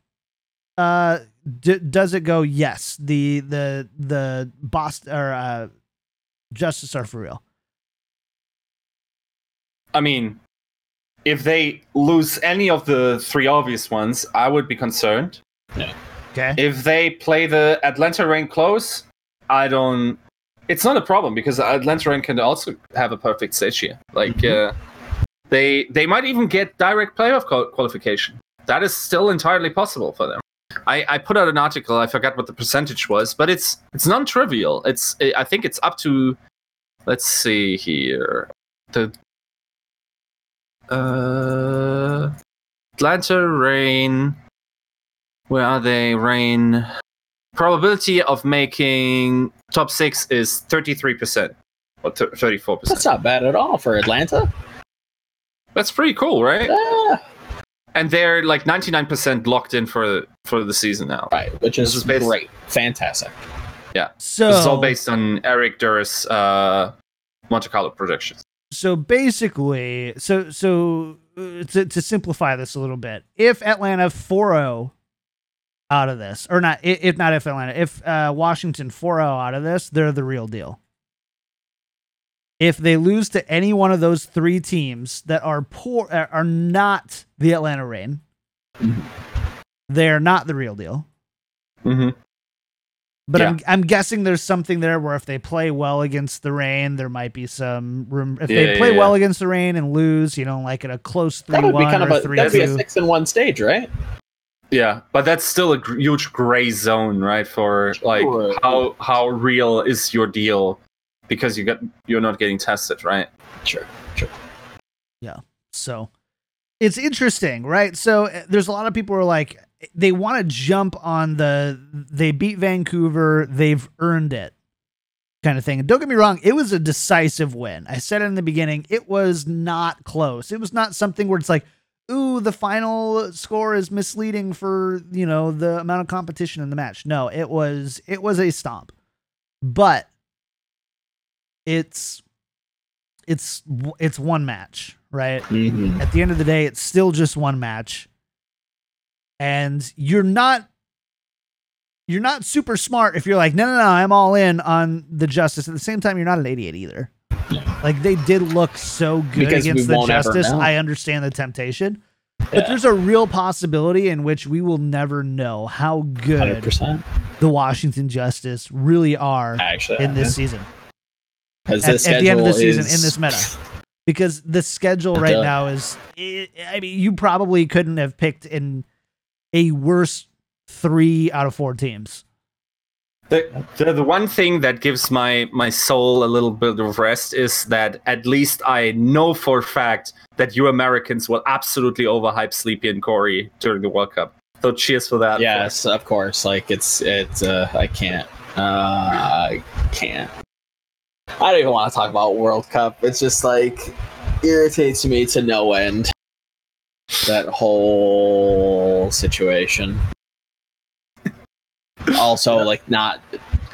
Uh, d- does it go, yes, the the the Boston or uh, Justice are for real? I mean, if they lose any of the three obvious ones, I would be concerned. Yeah. Okay. If they play the Atlanta Reign close, I don't... It's not a problem, because Atlanta Reign can also have a perfect stage here. Like, mm-hmm. uh, they they might even get direct playoff qual- qualification. That is still entirely possible for them. I, I put out an article, I forgot what the percentage was, but it's it's non-trivial. It's I think it's up to... Let's see here. The... Uh, Atlanta Reign. Where are they? Reign. Probability of making top six is thirty-three percent or thirty-four percent. That's not bad at all for Atlanta. That's pretty cool, right? Yeah. And they're like ninety-nine percent locked in for for the season now. Right, which is, is based, great, fantastic. Yeah. So this is all based on Eric Durr's uh, Monte Carlo projections. So basically, so so to, to simplify this a little bit, if Atlanta four oh out of this, or not, if not if Atlanta, if uh, Washington four oh out of this, they're the real deal. if they lose to any one of those three teams that are poor, are not the Atlanta Reign, mm-hmm. they're not the real deal. Mm-hmm. But yeah. I'm I'm guessing there's something there where if they play well against the Reign, there might be some room. If yeah, they play yeah, yeah. well against the Reign and lose, you know, like at a close three one or three two. That would be a six and one stage, right? Yeah, but that's still a gr- huge gray zone, right? For like sure. how how real is your deal? Because you got you're not getting tested, right? Sure, sure. Yeah. So it's interesting, right? So there's a lot of people who are like, they want to jump on the they beat Vancouver, they've earned it kind of thing. And don't get me wrong, it was a decisive win. I said it in the beginning, it was not close. It was not something where it's like, ooh, the final score is misleading for, you know, the amount of competition in the match. No, it was it was a stomp. But it's it's it's one match, right? Mm-hmm. At the end of the day, it's still just one match. And you're not, you're not super smart if you're like, no, no, no, I'm all in on the Justice. At the same time, you're not an idiot either. Like, they did look so good because against the Justice. I understand the temptation, yeah. but there's a real possibility in which we will never know how good one hundred percent the Washington Justice really are Actually, in this season. At, this at the end of the season is... in this meta. Because the schedule right Duh. now is, I mean, you probably couldn't have picked in a worse three out of four teams. The, the the one thing that gives my, my soul a little bit of rest is that at least I know for a fact that you Americans will absolutely overhype Sleepy and Corey during the World Cup. So cheers for that. Yes, of course. Like it's it's uh, I can't uh, I can't. I don't even want to talk about World Cup. It's just like irritates me to no end. That whole situation. Also, yeah. like not,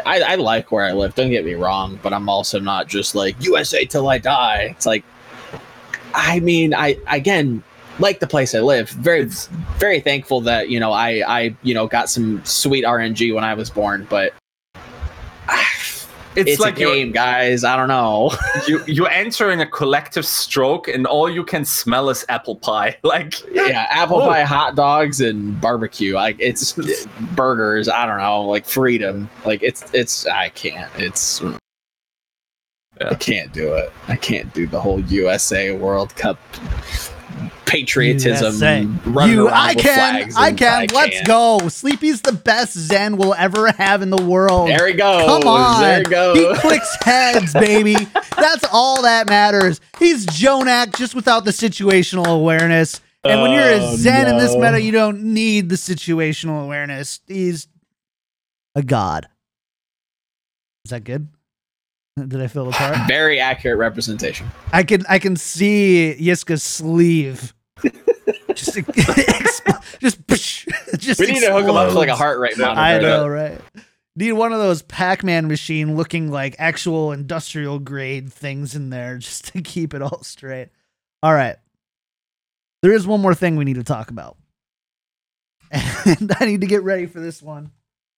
I, I like where I live. Don't get me wrong, but I'm also not just like U S A till I die. It's like, I mean, I again like the place I live. Very, very thankful that you know I, I you know got some sweet R N G when I was born, but. It's, it's like a game, guys. I don't know. you you enter in a collective stroke, and all you can smell is apple pie. Like yeah, apple whoa. pie, hot dogs, and barbecue. Like it's it, burgers. I don't know. Like freedom. Like it's it's. I can't. It's. Yeah. I can't do it. I can't do the whole U S A World Cup patriotism. U S A. Running you, around I, with can, flags I can. I can. Let's can. go. Sleepy's the best Zen we'll ever have in the world. There he goes. Come on. There he goes. He clicks heads, baby. That's all that matters. He's JJoNak just without the situational awareness. And when you're a Zen oh, no. in this meta, you don't need the situational awareness. He's a god. Is that good? Did I feel the part? Very accurate representation. I can I can see Yiska's sleeve. just expo- just, psh, just we need explodes. to hook him up to like a heart rate monitor. I know, right? Need one of those Pac-Man machine looking like actual industrial grade things in there just to keep it all straight. All right. There is one more thing we need to talk about. And I need to get ready for this one.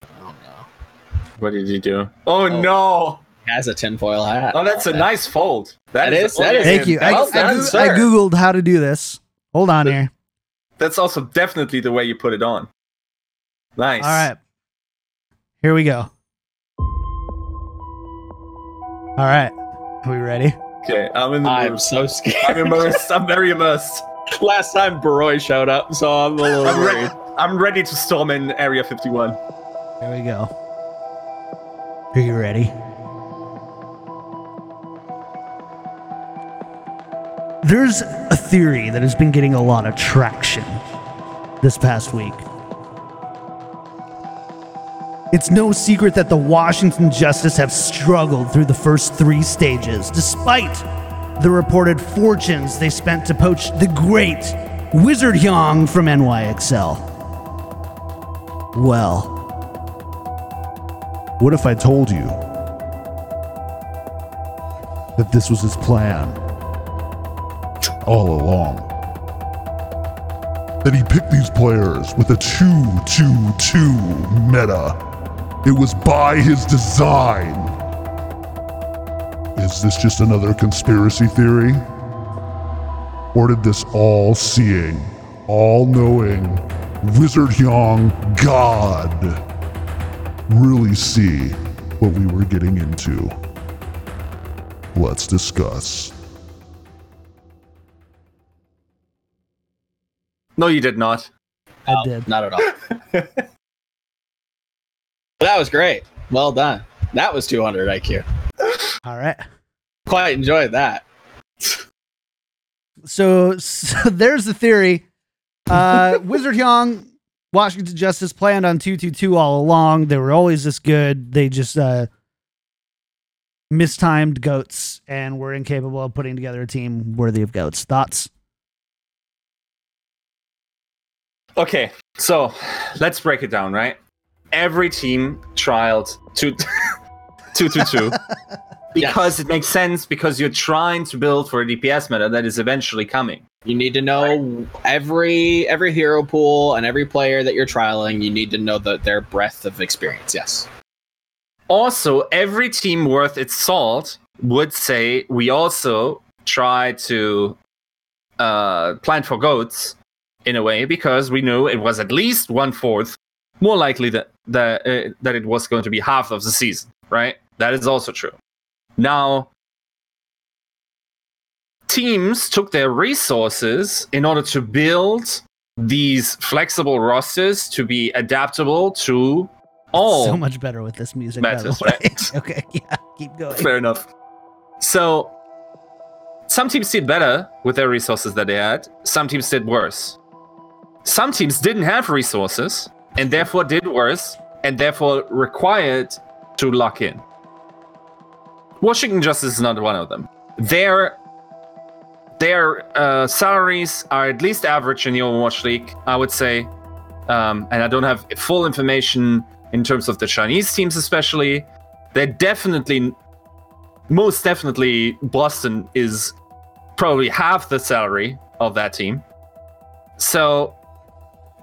Oh no. What did you do? Oh, oh. no. Has a tinfoil hat. Oh, that's a nice fold. That, that is. is, that is thank you. I, well done, I, I googled how to do this. Hold on that, here. That's also definitely the way you put it on. Nice. All right. Here we go. All right. Are we ready? Okay. I'm in the I'm room. so scared. I'm immersed. I'm very immersed. Last time Baroy showed up, so I'm a little I'm worried. Re- I'm ready to storm in Area fifty-one. Here we go. Are you ready? There's a theory that has been getting a lot of traction this past week. It's no secret that the Washington Justice have struggled through the first three stages, despite the reported fortunes they spent to poach the great Wizard Hyung from N Y X L. Well, what if I told you that this was his plan all along? That he picked these players with a two two two meta. It was by his design. Is this just another conspiracy theory? Or did this all-seeing, all-knowing, wizard-young god really see what we were getting into? Let's discuss. No, you did not. I no, did. Not at all. That was great. Well done. That was two hundred I Q. All right. Quite enjoyed that. So, so there's the theory. Uh, Wizard Hyung, Washington Justice planned on two two two all along. They were always this good. They just uh, mistimed goats and were incapable of putting together a team worthy of goats. Thoughts? Okay, so let's break it down, right? Every team trialed two, two, two, two, because yes. It makes sense, because you're trying to build for a D P S meta that is eventually coming. You need to know right. every every hero pool and every player that you're trialing. You need to know the, their breadth of experience. Yes. Also, every team worth its salt would say we also try to uh, plan for goats. In a way, because we knew it was at least one fourth, more likely that that, uh, that it was going to be half of the season, right? That is also true. Now, teams took their resources in order to build these flexible rosters to be adaptable to all. So much better with this music. Matters, right? Okay, yeah, keep going. Fair enough. So, some teams did better with their resources that they had. Some teams did worse. Some teams didn't have resources and therefore did worse and therefore required to lock in. Washington Justice is not one of them. Their their uh, salaries are at least average in the Overwatch League, I would say. Um, and I don't have full information in terms of the Chinese teams especially. They're definitely, most definitely, Boston is probably half the salary of that team. So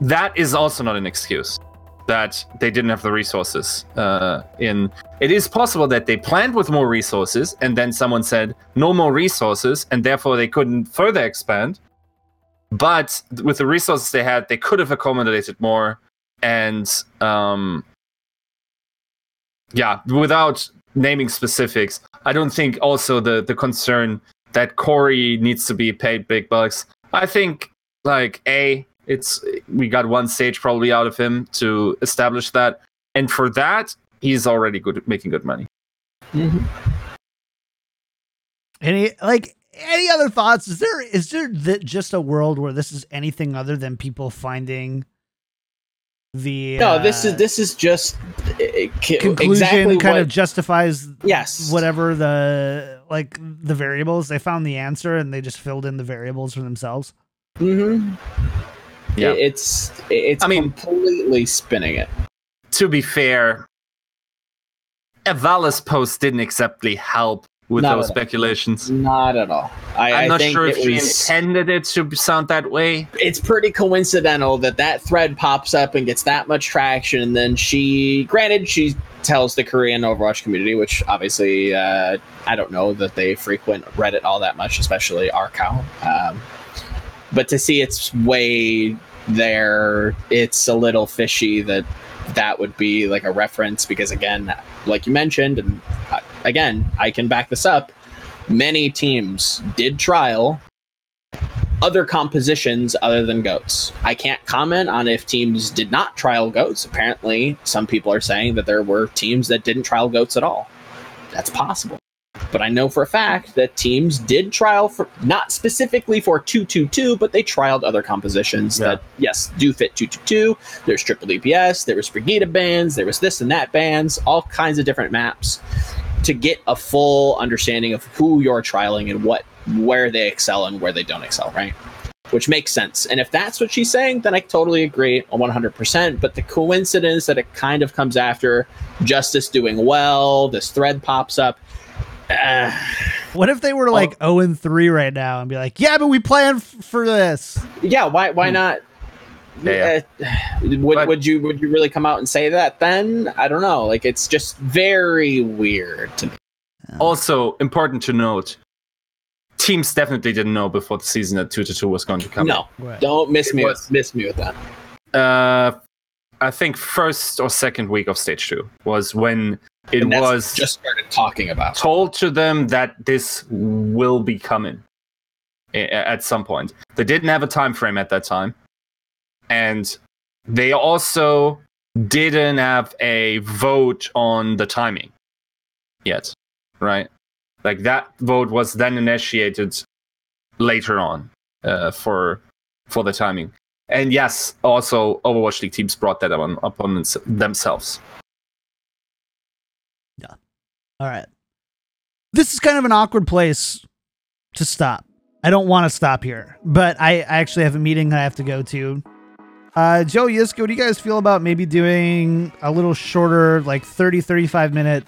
that is also not an excuse that they didn't have the resources. Uh, in it is possible that they planned with more resources and then someone said no more resources and therefore they couldn't further expand. But with the resources they had, they could have accommodated more. And um, yeah, without naming specifics, I don't think also the, the concern that Corey needs to be paid big bucks. I think, like, A, it's we got one stage probably out of him to establish that. And for that, he's already good making good money. Mm-hmm. Any like any other thoughts? Is there is there th- just a world where this is anything other than people finding the No, uh, this is this is just it, it, conclusion exactly kind what, of justifies yes. whatever the like the variables. They found the answer and they just filled in the variables for themselves. Mm-hmm. Yeah. It, it's it's I mean, completely spinning it. To be fair, Avala's post didn't exactly help with not those speculations. All. Not at all. I, I'm not I think sure if she was, intended it to sound that way. It's pretty coincidental that that thread pops up and gets that much traction. And then she, granted, she tells the Korean Overwatch community, which obviously uh, I don't know that they frequent Reddit all that much, especially Arcow. Um, but to see its way there, it's a little fishy that that would be like a reference because, again, like you mentioned, and I, again, I can back this up. Many teams did trial other compositions other than goats. I can't comment on if teams did not trial goats. Apparently, some people are saying that there were teams that didn't trial goats at all. That's possible. But I know for a fact that teams did trial for, not specifically for two two two, but they trialed other compositions yeah. that, yes, do fit two two two. There's triple D P S, there was Brigida bands, there was this and that bands, all kinds of different maps, to get a full understanding of who you're trialing and what, where they excel and where they don't excel, right? Which makes sense. And if that's what she's saying, then I totally agree one hundred percent. But the coincidence that it kind of comes after Justice doing well, this thread pops up. Uh, what if they were like oh, zero and three right now and be like, yeah, but we planned f- for this. Yeah. Why, why hmm. not? Yeah, yeah. Uh, would but, would you would you really come out and say that then? I don't know. Like, it's just very weird to me. Um, also, important to note, teams definitely didn't know before the season that two to two was going to come. No, right. don't miss it me was, miss me with that. Uh, I think first or second week of stage two was when it was just started talking about told to them that this will be coming at some point. They didn't have a time frame at that time, and they also didn't have a vote on the timing yet, right? Like that vote was then initiated later on uh, for for the timing. And yes, also Overwatch League teams brought that on upon themselves. Yeah. All right. This is kind of an awkward place to stop. I don't want to stop here, but I, I actually have a meeting that I have to go to. Uh, Joe, Yiska, what do you guys feel about maybe doing a little shorter, like thirty, thirty-five minute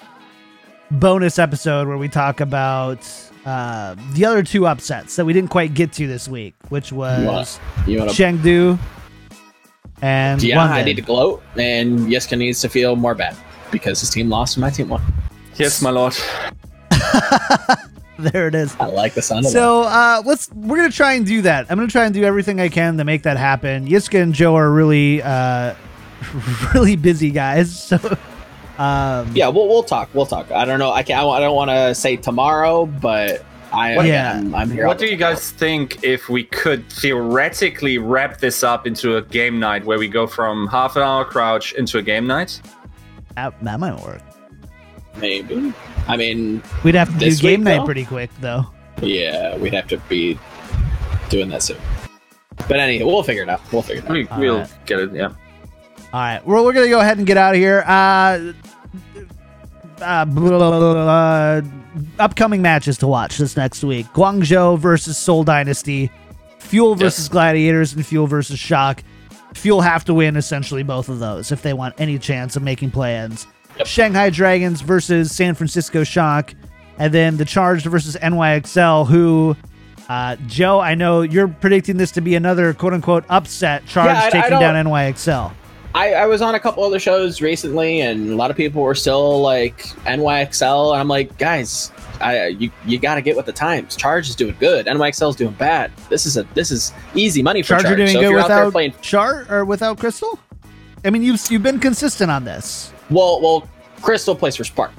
bonus episode where we talk about uh, the other two upsets that we didn't quite get to this week, which was you wanna, you wanna, Chengdu and yeah, I need to gloat, and Yiska needs to feel more bad because his team lost and my team won. Yes, my lord. There it is. I like the sound of that. So uh, let's we're gonna try and do that. I'm gonna try and do everything I can to make that happen. Yiska and Joe are really, uh, really busy guys. So um, yeah, we'll we'll talk. We'll talk. I don't know. I can't. I don't want to say tomorrow, but I what, yeah. I'm, I'm here. What do you guys think if we could theoretically wrap this up into a game night where we go from half an hour crouch into a game night? That, that might work. Maybe. I mean, we'd have to do game night though? Pretty quick, though. Yeah, we'd have to be doing that soon. But anyway, we'll figure it out. We'll figure it out. We, we'll right. get it. Yeah. All right. Well, we're gonna go ahead and get out of here. Uh, uh, blah, blah, blah, blah, blah. Upcoming matches to watch this next week: Guangzhou versus Soul Dynasty, Fuel versus yes. Gladiators, and Fuel versus Shock. Fuel have to win essentially both of those if they want any chance of making play-ins. Yep. Shanghai Dragons versus San Francisco Shock, and then the Charge versus N Y X L, who, uh, Joe, I know you're predicting this to be another quote-unquote upset, Charge yeah, I, taking I down N Y X L. I, I was on a couple other shows recently, and a lot of people were still like N Y X L, and I'm like, guys, I, you you got to get with the times. Charge is doing good. N Y X L is doing bad. This is a this is easy money for Charge. Charge doing so good without playing- Char or without Crystal. I mean, you've you've been consistent on this. Well, well, Crystal plays for Spark.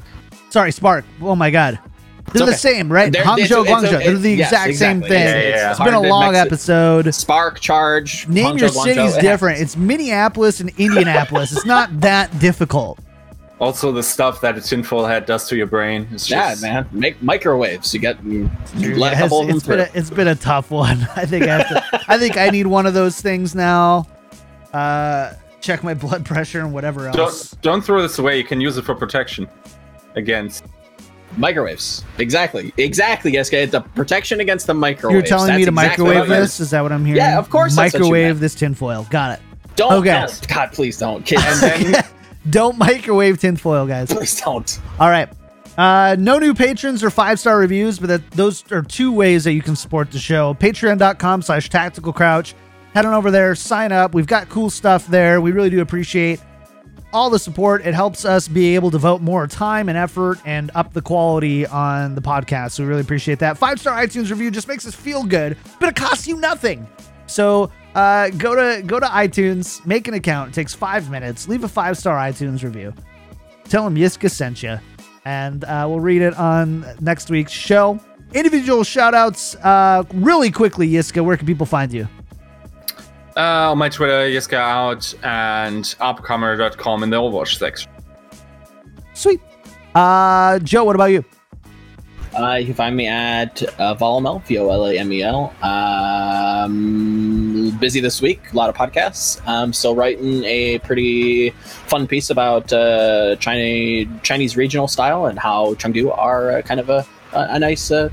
Sorry, Spark. Oh my God, they're okay. the same, right? They're, Hangzhou, it's, Guangzhou. It's, it's, they're the yes, exact exactly. same thing. Yeah, yeah, yeah. It's, it's been a long episode. It. Spark, Charge. Name Hangzhou, your city's Guangzhou. different. It's Minneapolis and Indianapolis. It's not that difficult. Also, the stuff that a tinfoil hat does to your brain. It's yeah, just, man. Make microwaves. You get you let yeah, a couple of them through. It's been a tough one. I think I have to, I think I need one of those things now. Uh. Check my blood pressure and whatever else. Don't, don't throw this away. You can use it for protection against microwaves. Exactly. Exactly. Yes, it's a protection against the microwaves. You're telling That's me to exactly microwave this? Is that what I'm hearing? Yeah, of course. Microwave this tinfoil. Got it. Don't. Okay. Don't. God, please don't. And then, don't microwave tinfoil, guys. Please don't. All right. Uh, no new patrons or five-star reviews, but that, those are two ways that you can support the show. Patreon.com slash Tactical Crouch. Head on over there, sign up. We've got cool stuff there. We really do appreciate all the support. It helps us be able to devote more time and effort and up the quality on the podcast. So we really appreciate that. Five-star iTunes review just makes us feel good, but it costs you nothing. So uh, go to go to iTunes, make an account. It takes five minutes. Leave a five-star iTunes review. Tell them Yiska sent you, and uh, we'll read it on next week's show. Individual shout-outs. Uh, really quickly, Yiska, where can people find you? Uh, on my Twitter, Yiska Out, and upcomer dot com in the Overwatch section. Sweet. Uh, Joe, what about you? Uh, you can find me at uh, Volamel, V O L A M E L. Um, busy this week, a lot of podcasts. I'm still writing a pretty fun piece about uh, China, Chinese regional style and how Chengdu are uh, kind of a, a, a nice uh,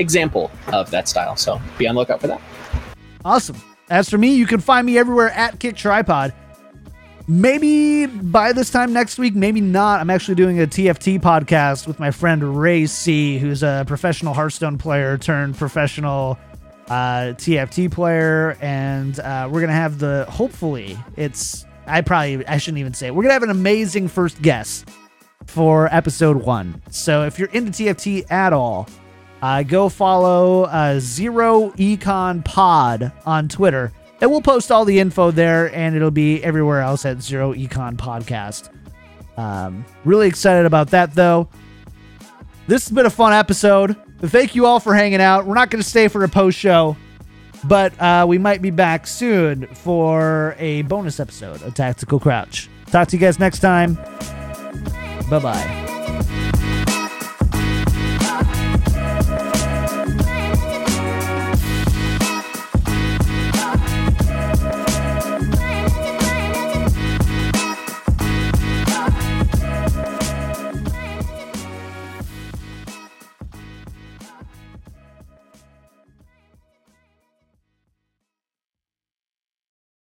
example of that style. So be on the lookout for that. Awesome. As for me, you can find me everywhere at Kick Tripod. Maybe by this time next week, maybe not. I'm actually doing a T F T podcast with my friend Ray C, who's a professional Hearthstone player turned professional uh, T F T player. And uh, we're going to have the, hopefully, it's, I probably, I shouldn't even say it. We're going to have an amazing first guest for episode one. So if you're into T F T at all, uh, go follow uh, Zero Econ Pod on Twitter. And we'll post all the info there, and it'll be everywhere else at Zero Econ Podcast. Um, really excited about that, though. This has been a fun episode. Thank you all for hanging out. We're not going to stay for a post show, but uh, we might be back soon for a bonus episode of Tactical Crouch. Talk to you guys next time. Bye-bye.